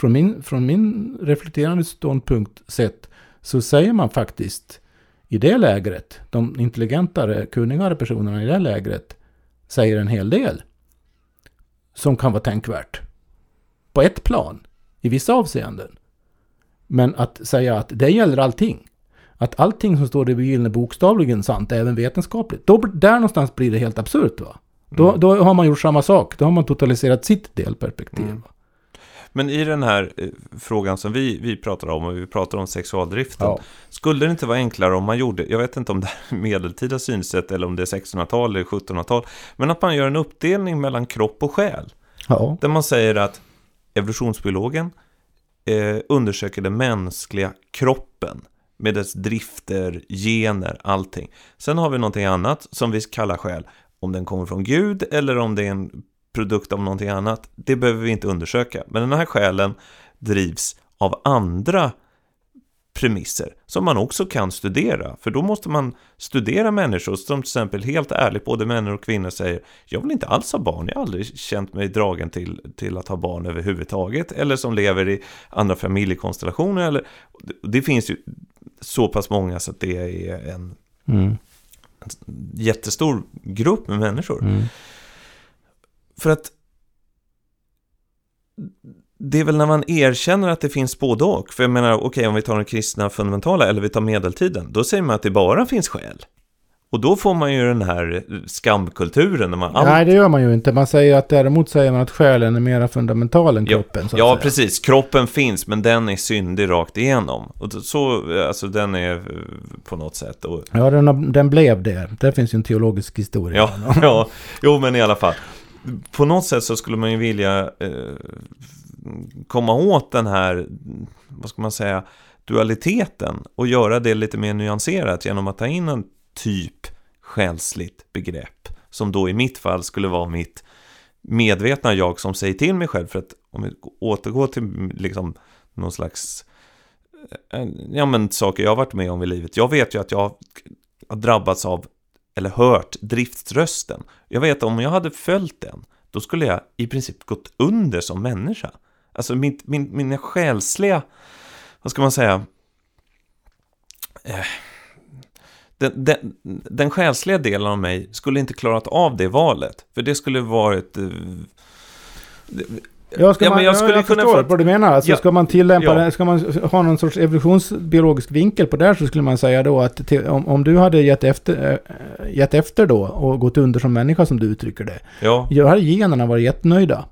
Från min reflekterande ståndpunkt sett så säger man faktiskt i det lägret, de intelligentare, kunnigare personerna i det lägret säger en hel del som kan vara tänkvärt på ett plan, i vissa avseenden. Men att säga att det gäller allting, att allting som står i Bibeln är bokstavligen sant, även vetenskapligt, då, där någonstans blir det helt absurt, va? Då har man gjort samma sak, då har man totaliserat sitt delperspektiv. Mm. Men i den här frågan som vi pratar om, och vi pratar om sexualdriften, skulle det inte vara enklare om man gjorde, jag vet inte om det är medeltida synsätt eller om det är 1600-tal eller 1700-tal, men att man gör en uppdelning mellan kropp och själ. Ja. Där man säger att evolutionsbiologen undersöker den mänskliga kroppen med dess drifter, gener, allting. Sen har vi någonting annat som vi kallar själ. Om den kommer från Gud eller om det är en produkt av någonting annat, det behöver vi inte undersöka. Men den här själen drivs av andra premisser som man också kan studera. För då måste man studera människor som till exempel helt ärligt, både män och kvinnor, säger jag vill inte alls ha barn, jag har aldrig känt mig dragen till att ha barn överhuvudtaget. Eller som lever i andra familjekonstellationer. Eller, det finns ju så pass många så att det är en jättestor grupp med människor. Mm. För att det är väl när man erkänner att det finns både och. För jag menar, okej, om vi tar den kristna fundamentala eller vi tar medeltiden, då säger man att det bara finns själ. Och då får man ju den här skamkulturen. När man Nej, det gör man ju inte. Man säger att däremot säger man att själen är mera fundamental än kroppen. Ja, så ja precis. Kroppen finns, men den är syndig rakt igenom. Och så, alltså den är på något sätt. Och... Ja, den blev det. Det finns ju en teologisk historia. Jo, men i alla fall. På något sätt så skulle man ju vilja komma åt den här, vad ska man säga, dualiteten och göra det lite mer nyanserat genom att ta in en typ själsligt begrepp som då i mitt fall skulle vara mitt medvetna jag som säger till mig själv. För att om vi återgår till liksom någon slags saker jag har varit med om i livet. Jag vet ju att jag har drabbats av eller hört driftrösten. Jag vet att om jag hade följt den, då skulle jag i princip gått under som människa. Alltså mina själsliga, vad ska man säga, den själsliga delen av mig skulle inte klarat av det valet. För det skulle varit... Jag förstår vad du menar. Alltså, ska man tillämpa det, ska man ha någon sorts evolutionsbiologisk vinkel på det här, så skulle man säga då att om du hade gett efter då och gått under som människa som du uttrycker det. Ja. Jag hade generna varit jättenöjda.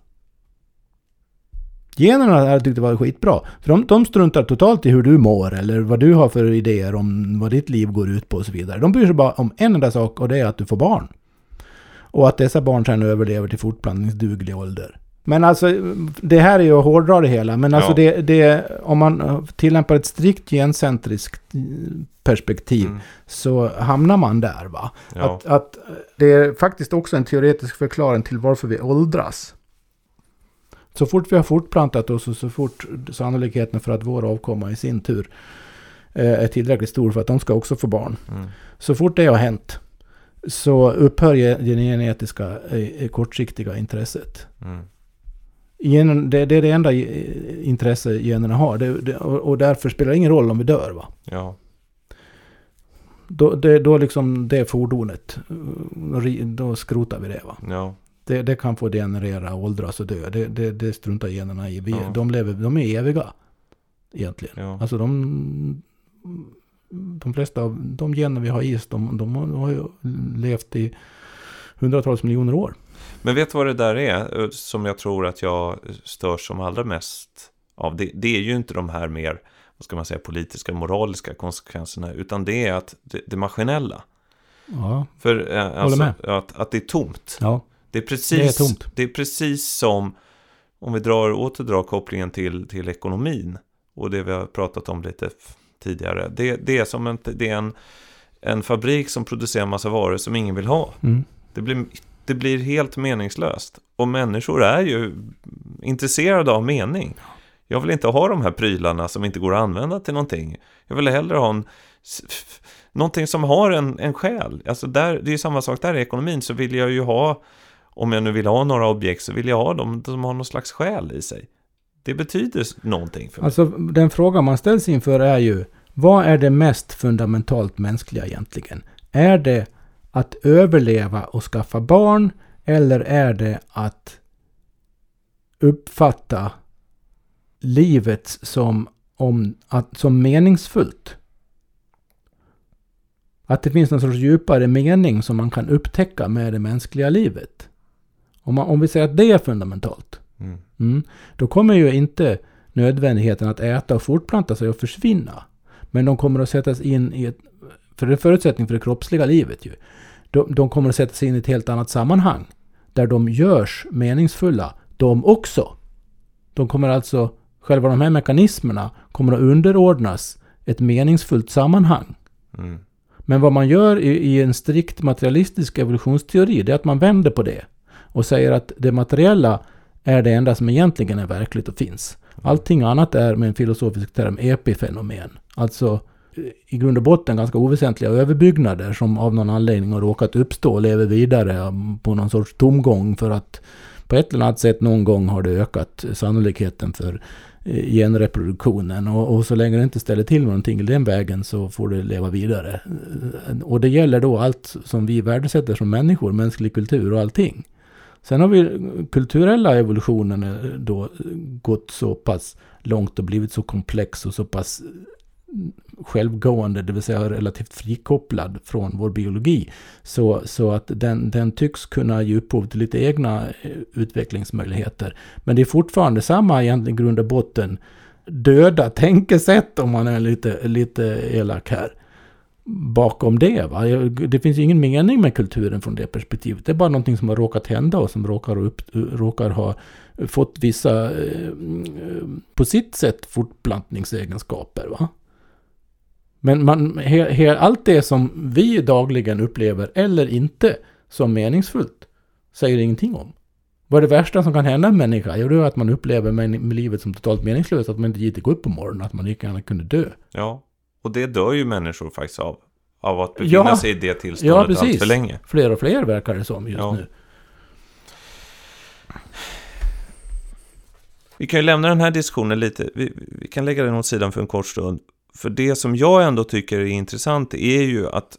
Generna hade tyckt det var skitbra. För de struntar totalt i hur du mår eller vad du har för idéer om vad ditt liv går ut på och så vidare. De bryr sig bara om en enda sak, och det är att du får barn. Och att dessa barn sedan överlever till fortplantningsduglig ålder. Men alltså, det här är ju att hårdra det hela. Men alltså det, om man tillämpar ett strikt gencentriskt perspektiv så hamnar man där, va? Ja. Att det är faktiskt också en teoretisk förklaring till varför vi åldras. Så fort vi har fortplantat oss och så fort sannolikheten för att vår avkomma i sin tur är tillräckligt stor för att de ska också få barn. Mm. Så fort det har hänt så upphör det genetiska kortsiktiga intresset. Mm. Det är det enda intresse generna har, och därför spelar det ingen roll om vi dör, va? Ja. Då liksom det fordonet, då skrotar vi det, va? Ja. Det kan få generera, åldras och dö. Det struntar generna i. De är eviga egentligen. Ja. Alltså de flesta av de gener vi har i oss, de har ju levt i hundratals miljoner år. Men vet du vad det där är som jag tror att jag stör som allra mest av? Det är ju inte de här mer, vad ska man säga, politiska, moraliska konsekvenserna, utan det är att det maskinella. Ja, för alltså, att det är tomt. Ja, det är precis som om vi återdrar kopplingen till ekonomin och det vi har pratat om lite tidigare. Det är som en fabrik som producerar massa varor som ingen vill ha. Mm. Det blir Det blir helt meningslöst. Och människor är ju intresserade av mening. Jag vill inte ha de här prylarna som inte går att använda till någonting. Jag vill hellre ha någonting som har en själ. Alltså där, det är ju samma sak där i ekonomin, så vill jag ju ha, om jag nu vill ha några objekt, så vill jag ha dem som har någon slags själ i sig. Det betyder någonting för mig. Alltså den fråga man ställs inför är ju, vad är det mest fundamentalt mänskliga egentligen? Är det att överleva och skaffa barn, eller är det att uppfatta livet som meningsfullt? Att det finns någon sorts djupare mening som man kan upptäcka med det mänskliga livet. Om vi säger att det är fundamentalt, då kommer ju inte nödvändigheten att äta och fortplanta sig att försvinna. Men de kommer att sättas in i ett, för det är förutsättning för det kroppsliga livet ju. De kommer att sättas in i ett helt annat sammanhang där de görs meningsfulla, de också. De kommer alltså, själva de här mekanismerna kommer att underordnas ett meningsfullt sammanhang. Mm. Men vad man gör i en strikt materialistisk evolutionsteori, det är att man vänder på det och säger att det materiella är det enda som egentligen är verkligt och finns. Allting annat är med en filosofisk term epifenomen. Alltså i grund och botten ganska oväsentliga överbyggnader som av någon anledning har råkat uppstå och lever vidare på någon sorts tomgång, för att på ett eller annat sätt någon gång har det ökat sannolikheten för genreproduktionen, och så länge det inte ställer till någonting i den vägen så får det leva vidare. Och det gäller då allt som vi värdesätter som människor, mänsklig kultur och allting. Sen har vi kulturella evolutionen då gått så pass långt och blivit så komplex och så pass självgående, det vill säga relativt frikopplad från vår biologi, så att den tycks kunna ge upphov till lite egna utvecklingsmöjligheter. Men det är fortfarande samma egentligen grund och botten döda tänkesätt, om man är lite elak här bakom det, va? Det finns ju ingen mening med kulturen från det perspektivet. Det är bara någonting som har råkat hända och som råkar ha fått vissa på sitt sätt fortplantningsegenskaper, va? Men allt det som vi dagligen upplever eller inte som meningsfullt säger ingenting om. Vad är det värsta som kan hända en människa? Jo, det är att man upplever livet som totalt meningslöst, att man inte gick upp på morgonen, att man lika gärna kunde dö. Ja, och det dör ju människor faktiskt av att befinna sig i det tillståndet allt för länge. Fler och fler verkar det som just nu. Vi kan ju lämna den här diskussionen lite. Vi kan lägga den åt sidan för en kort stund. För det som jag ändå tycker är intressant är ju att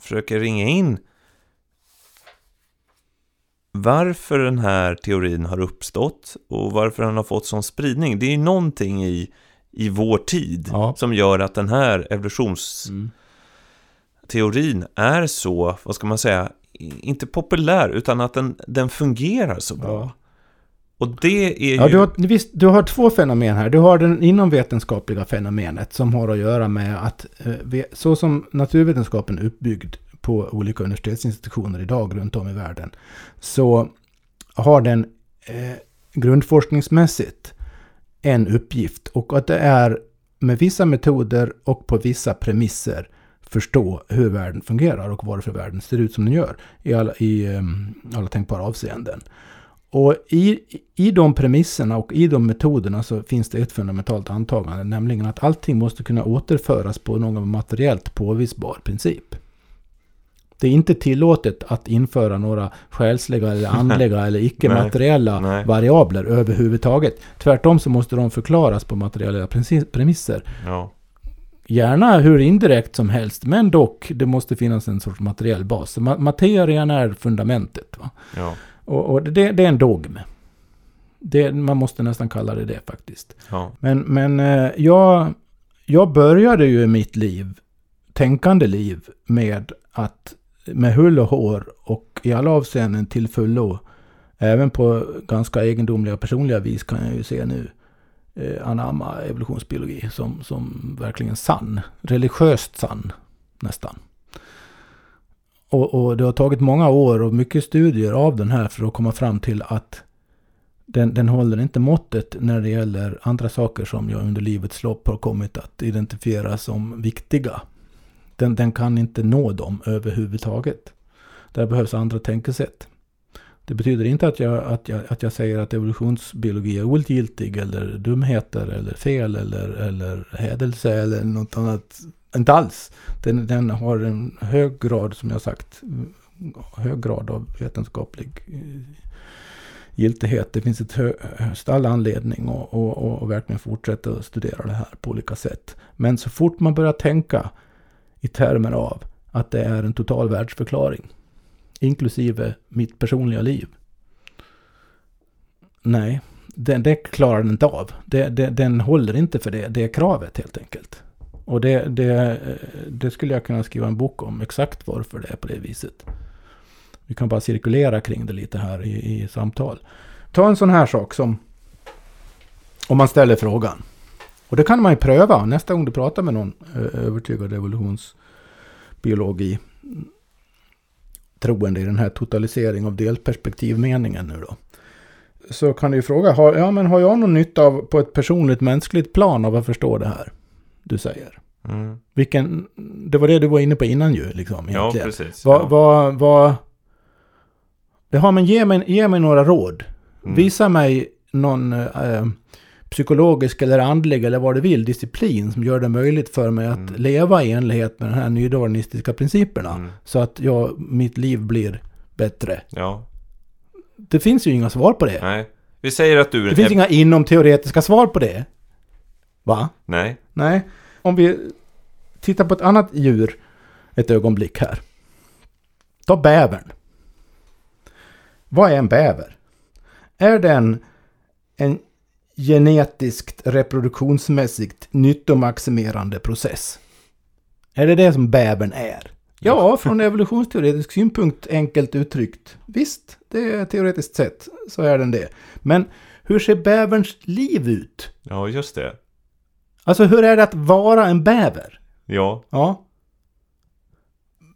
försöka ringa in varför den här teorin har uppstått och varför den har fått sån spridning. Det är ju någonting i vår tid som gör att den här evolutionsteorin är så, vad ska man säga, inte populär, utan att den fungerar så bra. Ja. Och det är ju... du har två fenomen här. Du har den inomvetenskapliga fenomenet som har att göra med att så som naturvetenskapen är uppbyggd på olika universitetsinstitutioner idag runt om i världen, så har den grundforskningsmässigt en uppgift, och att det är med vissa metoder och på vissa premisser förstå hur världen fungerar och varför världen ser ut som den gör i alla tänkbara avseenden. Och i de premisserna och i de metoderna så finns det ett fundamentalt antagande, nämligen att allting måste kunna återföras på någon materiellt påvisbar princip. Det är inte tillåtet att införa några själsliga eller andliga eller icke-materiella variabler överhuvudtaget. Tvärtom så måste de förklaras på materiella premisser. Ja. Gärna hur indirekt som helst, men dock, det måste finnas en sorts materiell bas. Materien är fundamentet, va? Ja. Och det är en dogm. Man måste nästan kalla det faktiskt. Ja. Men jag började ju i mitt liv, tänkande liv, med att med hull och hår och i alla avseenden till fullo, även på ganska egendomliga personliga vis kan jag ju se nu, anamma evolutionsbiologi som verkligen sann, religiöst sann nästan. Och det har tagit många år och mycket studier av den här för att komma fram till att den håller inte måttet när det gäller andra saker som jag under livets lopp har kommit att identifiera som viktiga. Den kan inte nå dem överhuvudtaget. Där behövs andra tänkesätt. Det betyder inte att jag säger att evolutionsbiologi är ogiltig eller dumheter eller fel eller hädelse eller något annat. Inte alls. Den har en hög grad, som jag sagt, hög grad av vetenskaplig giltighet. Det finns ett stall anledning att verkligen fortsätta att studera det här på olika sätt. Men så fort man börjar tänka i termer av att det är en total världsförklaring, inklusive mitt personliga liv. Nej, det klarar den inte av. Den håller inte för det. Det är kravet helt enkelt. Och det skulle jag kunna skriva en bok om, exakt varför det är på det viset. Vi kan bara cirkulera kring det lite här i samtal. Ta en sån här sak som, om man ställer frågan. Och det kan man ju pröva nästa gång du pratar med någon övertygad evolutionsbiologi troende i den här totalisering av delperspektivmeningen nu då. Så kan du ju fråga, har jag någon nytta av på ett personligt mänskligt plan av att förstå det här du säger? Mm. Det var det du var inne på innan ju liksom egentligen. Ja, precis. Ge mig några råd. Mm. Visa mig någon psykologisk eller andlig eller vad du vill disciplin som gör det möjligt för mig att leva i enlighet med de här nydarwinistiska principerna så att mitt liv blir bättre. Ja. Det finns ju inga svar på det. Nej. Vi säger att det finns inga inomteoretiska svar på det. Va? Nej. Om vi tittar på ett annat djur ett ögonblick här. Ta bävern. Vad är en bäver? Är den en genetiskt, reproduktionsmässigt nyttomaximerande process? Är det som bävern är? Ja, från evolutionsteoretisk synpunkt enkelt uttryckt. Visst, det är teoretiskt sett så är den det. Men hur ser bäverns liv ut? Ja, just det. Alltså hur är det att vara en bäver? Ja.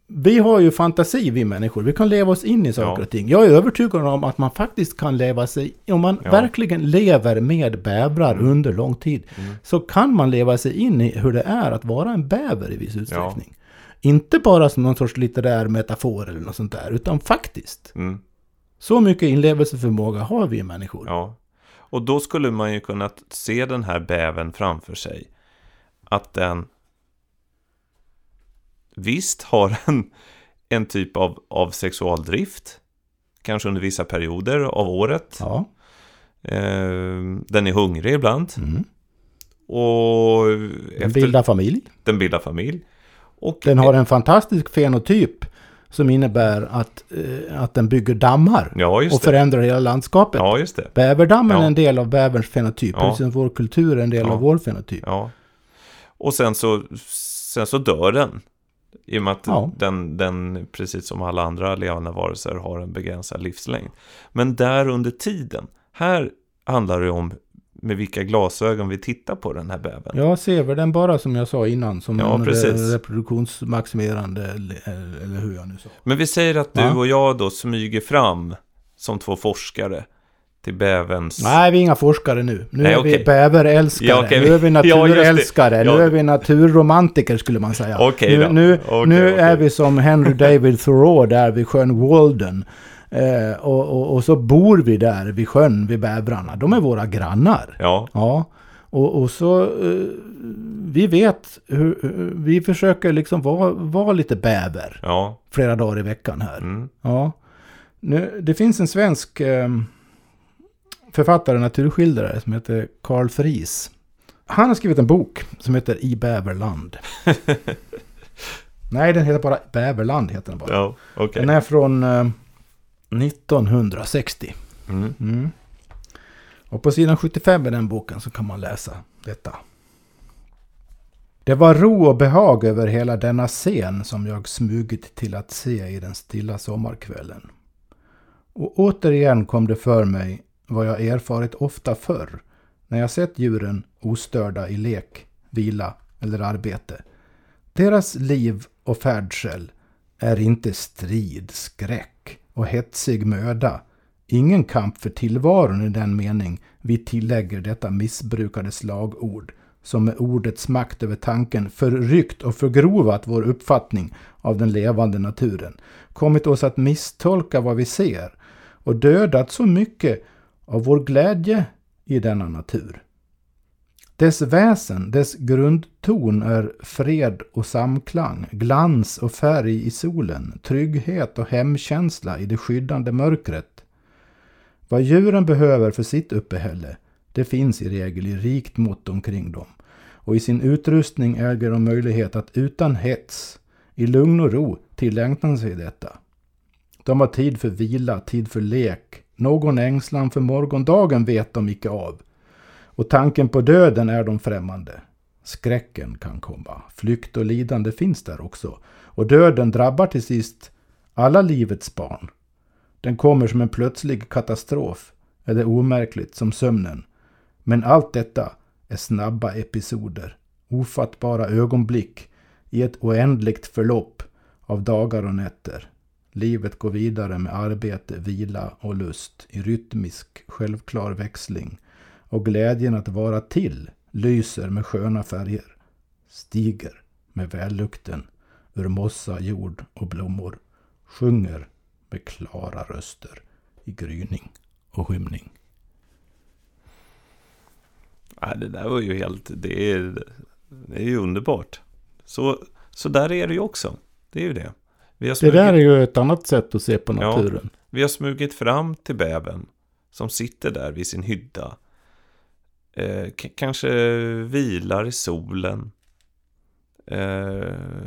Vi har ju fantasi, vi människor. Vi kan leva oss in i saker och ting. Jag är övertygad om att man faktiskt kan leva sig... Om man verkligen lever med bävrar under lång tid så kan man leva sig in i hur det är att vara en bäver i viss utsträckning. Inte bara som någon sorts litterär metafor eller något sånt där, utan faktiskt. Så mycket inlevelseförmåga har vi människor. Ja. Och då skulle man ju kunna se den här bäven framför sig. Att den... Visst har en typ av sexualdrift, kanske under vissa perioder av året. Ja. Den är hungrig ibland. Och den bildar familj. Och den har en fantastisk fenotyp som innebär att den bygger dammar och förändrar hela landskapet. Ja, just det. Bäverdammen är en del av bäverns fenotyp, precis som vår kultur är en del av vår fenotyp. Ja. Och sen så dör den. I och med att den, precis som alla andra levande varelser, har en begränsad livslängd. Men där under tiden, här handlar det om med vilka glasögon vi tittar på den här bäven. Ja, ser vi den bara som jag sa innan, som en reproduktionsmaximerande, eller hur jag nu sa. Men vi säger att du och jag då smyger fram som två forskare till bävens... Nej, vi är inga forskare nu. Nu är vi bäverälskare. Nu är vi naturälskare. Nu är vi naturromantiker, skulle man säga. Nu är vi som Henry David Thoreau där vid sjön Walden. Och så bor vi där vid sjön, vid bävrarna. De är våra grannar. Ja. Och så... vi vet hur... Vi försöker liksom vara lite bäver. Flera dagar i veckan här. Nu, det finns en svensk... författare och naturskildrare som heter Carl Fries. Han har skrivit en bok som heter I Bäverland. Nej, den heter bara Bäverland heter den bara. Oh, okay. Den är från 1960. Och på sidan 75 i den boken så kan man läsa detta. Det var ro och behag över hela denna scen som jag smugit till att se i den stilla sommarkvällen. Och återigen kom det för mig vad jag erfarit ofta förr när jag sett djuren ostörda i lek, vila eller arbete. Deras liv och färdsel är inte strid, skräck och hetsig möda. Ingen kamp för tillvaron i den mening vi tillägger detta missbrukade slagord som med ordets makt över tanken förryckt och förgrovat vår uppfattning av den levande naturen, kommit oss att misstolka vad vi ser och dödat så mycket av vår glädje i denna natur. Dess väsen, dess grundton är fred och samklang, glans och färg i solen, trygghet och hemkänsla i det skyddande mörkret. Vad djuren behöver för sitt uppehälle, det finns i regel i rikt mått omkring dem, och i sin utrustning äger de möjlighet att utan hets, i lugn och ro, tillägna sig detta. De har tid för vila, tid för lek, någon ängslan för morgondagen vet de icke av. Och tanken på döden är de främmande. Skräcken kan komma. Flykt och lidande finns där också. Och döden drabbar till sist alla livets barn. Den kommer som en plötslig katastrof. Eller omärkligt som sömnen. Men allt detta är snabba episoder. Ofattbara ögonblick i ett oändligt förlopp av dagar och nätter. Livet går vidare med arbete, vila och lust i rytmisk, självklar växling. Och glädjen att vara till lyser med sköna färger, stiger med vällukten ur mossa, jord och blommor, sjunger med klara röster i gryning och skymning. Ja, det där var ju helt, det är ju underbart. Så där är det ju också. Det är ju det. Det där är ju ett annat sätt att se på naturen. Ja, vi har smugit fram till bäven som sitter där vid sin hydda. Kanske vilar i solen,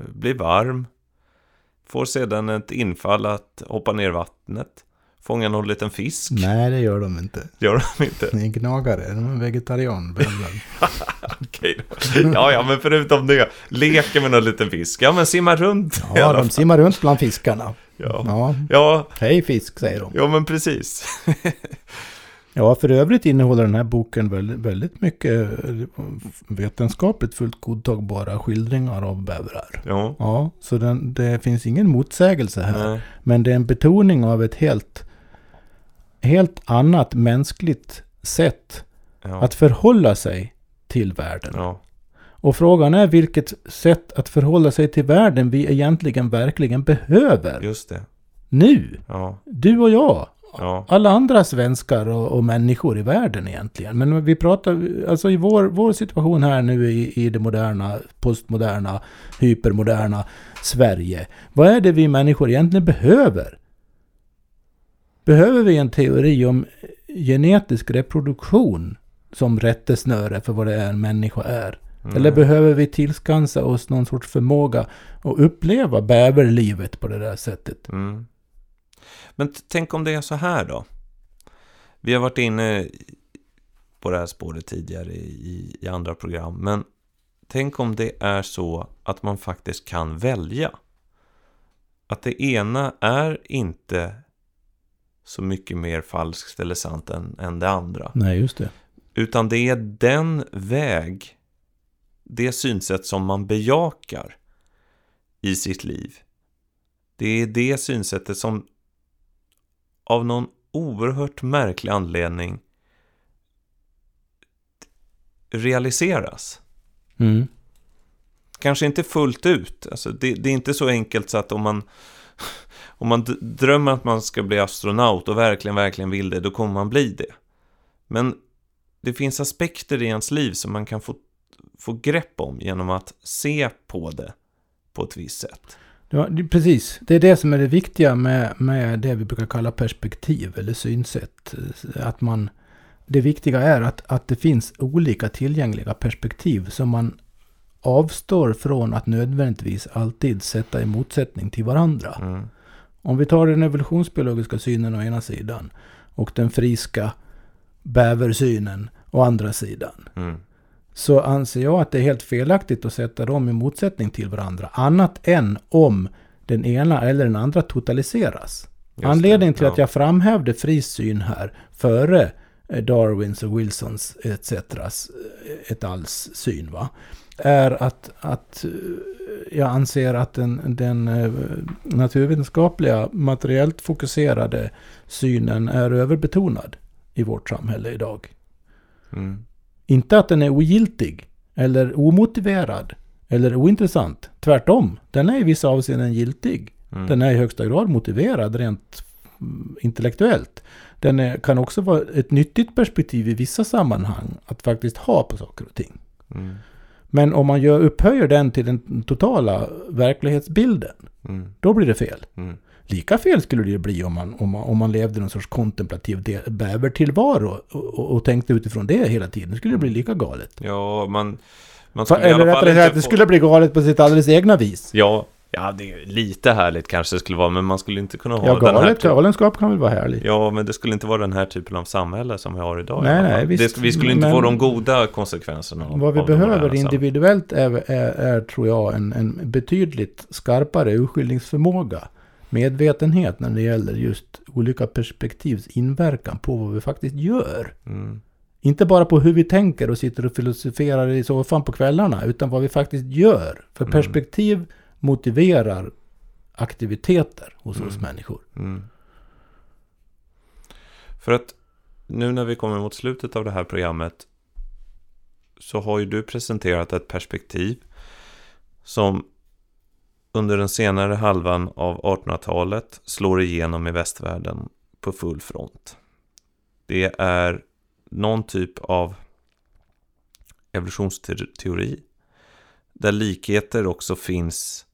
blir varm, får sedan ett infall att hoppa ner vattnet, fånga någon liten fisk. Nej, det gör de inte. Gör de inte? Ni gnagare, de är en vegetarian. Okej. Ja, men förutom det, leker med någon liten fisk. Ja, men simmar runt. Ja, de simmar runt bland fiskarna. Ja. Hej fisk, säger de. Ja, men precis. Ja, för övrigt innehåller den här boken väldigt mycket vetenskapligt fullt godtagbara skildringar av bävrar. Ja. Ja, så det finns ingen motsägelse här. Nej. Men det är en betoning av ett helt annat mänskligt sätt att förhålla sig till världen. Ja. Och frågan är vilket sätt att förhålla sig till världen vi egentligen verkligen behöver. Just det. Nu. Ja. Du och jag. Ja. Alla andra svenskar och människor i världen egentligen. Men vi pratar, alltså i vår situation här nu i det moderna, postmoderna, hypermoderna Sverige. Vad är det vi människor egentligen behöver? Behöver vi en teori om genetisk reproduktion som rättesnöre för vad det är en människa är? Mm. Eller behöver vi tillskansa oss någon sorts förmåga att uppleva bäverlivet på det där sättet? Mm. Men tänk om det är så här då. Vi har varit inne på det här spåret tidigare i andra program. Men tänk om det är så att man faktiskt kan välja. Att det ena är inte så mycket mer falskt eller sant än det andra. Nej, just det. Utan det är den väg, det synsätt som man bejakar i sitt liv. Det är det synsättet som av någon oerhört märklig anledning realiseras. Mm. Kanske inte fullt ut. Alltså det är inte så enkelt så att om man drömmer att man ska bli astronaut och verkligen vill det, då kommer man bli det. Men det finns aspekter i ens liv som man kan få grepp om genom att se på det på ett visst sätt. Ja, precis. Det är det som är det viktiga med det vi brukar kalla perspektiv eller synsätt. Att det viktiga är att det finns olika tillgängliga perspektiv som man avstår från att nödvändigtvis alltid sätta i motsättning till varandra. Mm. Om vi tar den evolutionsbiologiska synen å ena sidan och den friska bäversynen å andra sidan. Mm. Så anser jag att det är helt felaktigt att sätta dem i motsättning till varandra. Annat än om den ena eller den andra totaliseras. Anledningen till att jag framhävde frisyn här före Darwins och Wilsons etc. ett alls syn, va? Är att jag anser att den naturvetenskapliga, materiellt fokuserade synen är överbetonad i vårt samhälle idag. Mm. Inte att den är ogiltig eller omotiverad eller ointressant. Tvärtom, den är i vissa avseenden giltig. Mm. Den är i högsta grad motiverad rent intellektuellt. Den kan också vara ett nyttigt perspektiv i vissa sammanhang att faktiskt ha på saker och ting. Mm. Men om man upphöjer den till den totala verklighetsbilden, då blir det fel. Mm. Lika fel skulle det bli om man levde någon sorts kontemplativ bävertillvaro och tänkte utifrån det hela tiden. Det skulle bli lika galet. Ja, man skulle eller i alla fall inte det skulle bli galet på sitt alldeles egna vis. Ja, det är lite härligt kanske det skulle vara, men man skulle inte kunna ha galenskap kan väl vara härligt. Ja, men det skulle inte vara den här typen av samhälle som vi har idag. Nej, visst, vi skulle inte få de goda konsekvenserna. Vad vi behöver individuellt är tror jag, en betydligt skarpare urskiljningsförmåga, medvetenhet när det gäller just olika perspektivs inverkan på vad vi faktiskt gör. Mm. Inte bara på hur vi tänker och sitter och filosoferar i soffan på kvällarna, utan vad vi faktiskt gör. För perspektiv motiverar aktiviteter hos oss människor. Mm. För att nu när vi kommer mot slutet av det här programmet så har ju du presenterat ett perspektiv som under den senare halvan av 1800-talet slår igenom i västvärlden på full front. Det är någon typ av evolutionsteori där likheter också finns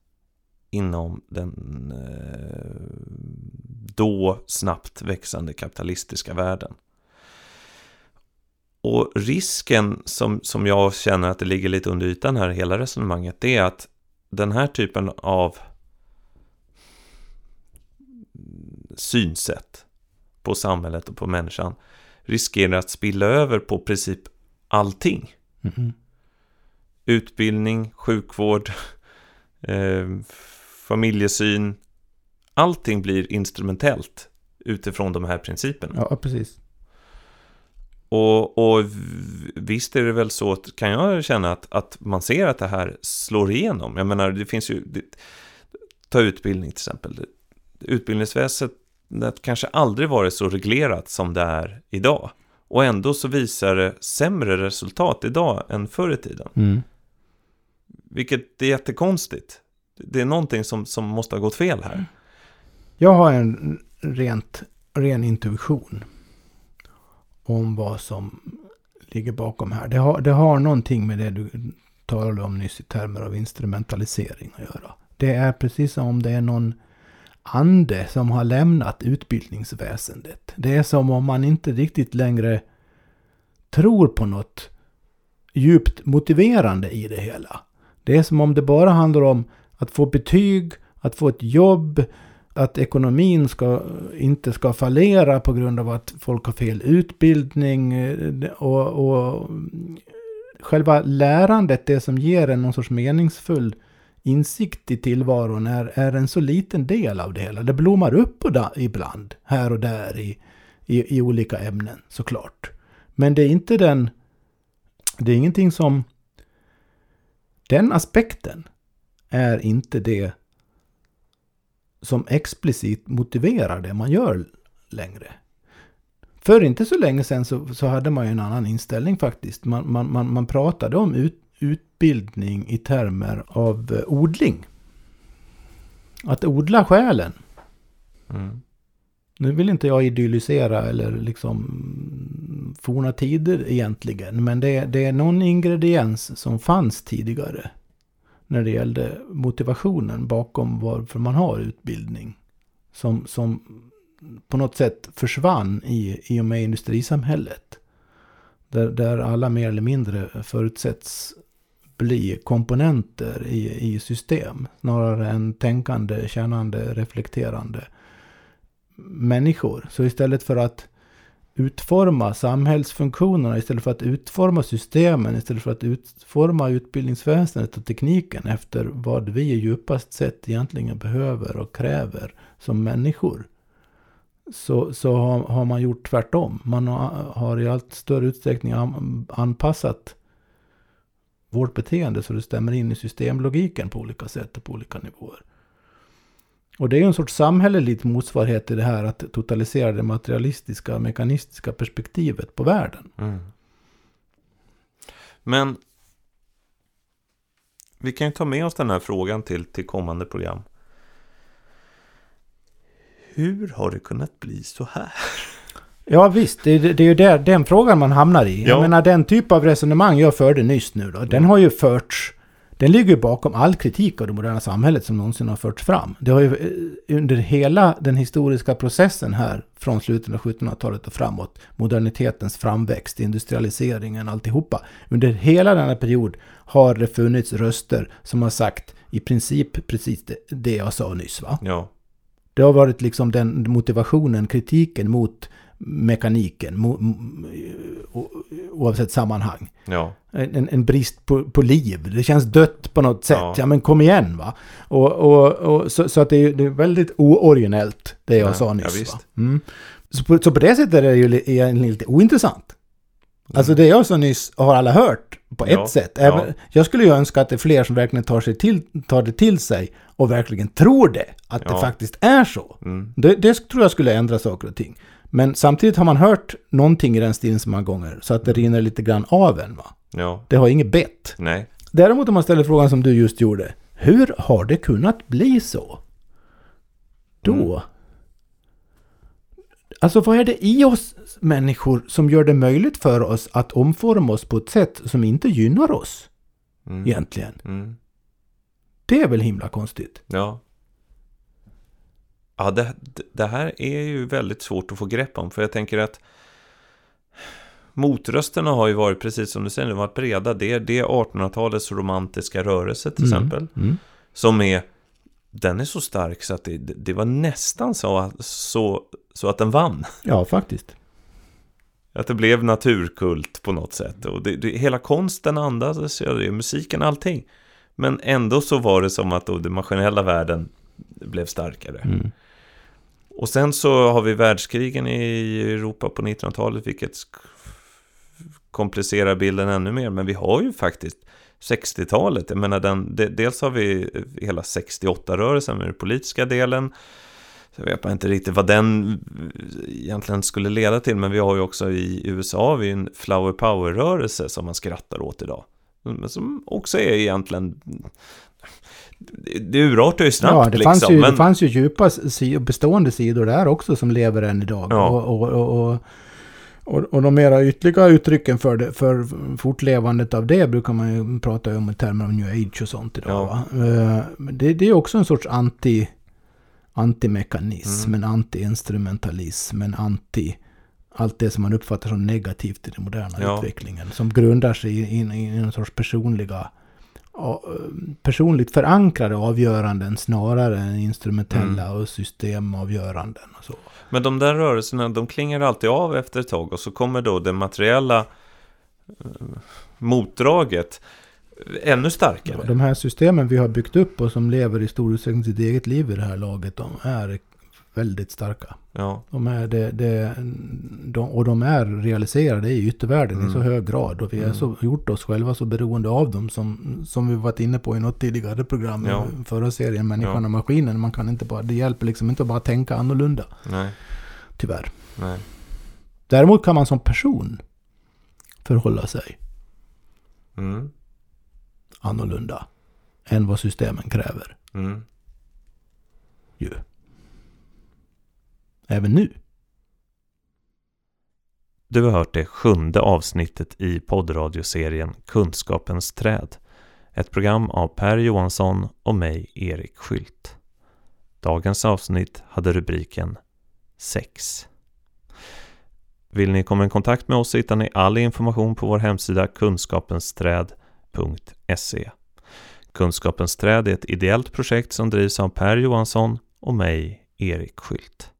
inom den då snabbt växande kapitalistiska världen. Och risken som jag känner att det ligger lite under ytan här i hela resonemanget, det är att den här typen av synsätt på samhället och på människan riskerar att spilla över på princip allting. Mm-hmm. Utbildning, sjukvård, familjesyn, allting blir instrumentellt utifrån de här principerna. Ja, precis. Och visst är det väl så, kan jag känna att man ser att det här slår igenom. Jag menar, det finns ju, ta utbildning till exempel. Utbildningsväsendet kanske aldrig varit så reglerat som det är idag. Och ändå så visar det sämre resultat idag än förr i tiden. Mm. Vilket är jättekonstigt. Det är någonting som måste ha gått fel här. Jag har en ren intuition om vad som ligger bakom här. Det har någonting med det du talade om nyss i termer av instrumentalisering att göra. Det är precis som om det är någon ande som har lämnat utbildningsväsendet. Det är som om man inte riktigt längre tror på något djupt motiverande i det hela. Det är som om det bara handlar om att få betyg, att få ett jobb, att ekonomin inte ska fallera på grund av att folk har fel utbildning och själva lärandet, det som ger en någon sorts meningsfull insikt i tillvaron är en så liten del av det hela. Det blommar upp ibland, här och där i olika ämnen såklart. Men det är inte det är ingenting som den aspekten är inte det som explicit motiverar det man gör längre. För inte så länge sedan så hade man ju en annan inställning faktiskt. Man pratade om utbildning i termer av odling. Att odla själen. Mm. Nu vill inte jag idyllisera eller liksom forna tider egentligen. Men det är någon ingrediens som fanns tidigare när det gällde motivationen bakom varför man har utbildning. Som på något sätt försvann i och med industrisamhället. Där alla mer eller mindre förutsätts bli komponenter i system. Snarare än tänkande, kännande, reflekterande människor. Så istället för att utforma samhällsfunktionerna, istället för att utforma systemen, istället för att utforma utbildningsväsendet och tekniken efter vad vi i djupast sett egentligen behöver och kräver som människor, så har man gjort tvärtom. Man har i allt större utsträckning anpassat vårt beteende så det stämmer in i systemlogiken på olika sätt och på olika nivåer. Och det är ju en sorts samhälleligt motsvarighet i det här att totalisera det materialistiska, mekanistiska perspektivet på världen. Mm. Men Vi kan ju ta med oss den här frågan till kommande program. Hur har det kunnat bli så här? Ja visst, det är ju där, den frågan man hamnar i. Ja. Jag menar, den typ av resonemang jag förde nyss nu då, den har ju förts, den ligger ju bakom all kritik av det moderna samhället som någonsin har förts fram. Det har ju under hela den historiska processen här från slutet av 1700-talet och framåt, modernitetens framväxt, industrialiseringen, alltihopa. Under hela denna period har det funnits röster som har sagt i princip precis det jag sa nyss, va? Ja. Det har varit liksom den motivationen, kritiken mot mekaniken oavsett sammanhang. Ja. En brist på liv. Det känns dött på något sätt. Ja, ja, men kom igen, va? Och så att det är väldigt ooriginellt det jag sa nyss. Ja, visst. Va? Mm. Så på det sättet är det ju lite ointressant. Mm. Alltså det jag sa nyss har alla hört på ett sätt. Även, jag skulle ju önska att det är fler som verkligen tar det till sig och verkligen tror det. Att det faktiskt är så. Mm. Det tror jag skulle ändra saker och ting. Men samtidigt har man hört någonting i den stilen så många gånger så att det rinner lite grann av en, va? Ja. Det har inget bett. Nej. Däremot om man ställer frågan som du just gjorde, hur har det kunnat bli så? Då. Mm. Alltså vad är det i oss människor som gör det möjligt för oss att omforma oss på ett sätt som inte gynnar oss egentligen? Mm. Det är väl himla konstigt. Ja. Ja, det här är ju väldigt svårt att få grepp om, för jag tänker att motrösterna har ju varit, precis som du säger, varit breda. Det är 1800-talets romantiska rörelse till exempel, som är, den är så stark så att det var nästan så att den vann. Ja, faktiskt. Att det blev naturkult på något sätt, och hela konsten andades, musiken, allting. Men ändå så var det som att den maskinella världen blev starkare. Och sen så har vi världskrigen i Europa på 1900-talet, vilket komplicerar bilden ännu mer. Men vi har ju faktiskt 60-talet. Jag menar, dels har vi hela 68-rörelsen med den politiska delen. Så jag vet inte riktigt vad den egentligen skulle leda till. Men vi har ju också i USA en flower power-rörelse som man skrattar åt idag. Men som också är egentligen... Det urartar ju snabbt. Ja, det fanns ju djupa bestående sidor där också som lever än idag. Ja. Och de mera ytterligare uttrycken för fortlevandet av det brukar man ju prata om i termer av New Age och sånt idag. Ja. Va? Det är också en sorts antimekanism, en anti-instrumentalism, en anti... Allt det som man uppfattar som negativt i den moderna utvecklingen, som grundar sig i en sorts personligt förankrade avgöranden snarare än instrumentella och systemavgöranden och så. Men de där rörelserna, de klingar alltid av efter ett tag, och så kommer då det materiella motdraget ännu starkare. De här systemen vi har byggt upp och som lever i stor utsträckning sitt eget liv i det här laget, de är väldigt starka. Ja. De är realiserade i yttervärlden i så hög grad, och vi har gjort oss själva så beroende av dem som vi varit inne på i något tidigare program, förra serien Människan och maskinen. Man kan inte bara, det hjälper liksom inte att bara tänka annorlunda. Nej. Tyvärr. Nej. Däremot kan man som person förhålla sig annorlunda än vad systemen kräver. Ju. Även nu. Du har hört det 7:e avsnittet i poddradioserien Kunskapens träd. Ett program av Per Johansson och mig, Erik Skylt. Dagens avsnitt hade rubriken Sex. Vill ni komma i kontakt med oss hittar ni all information på vår hemsida kunskapensträd.se. Kunskapens träd är ett ideellt projekt som drivs av Per Johansson och mig, Erik Skylt.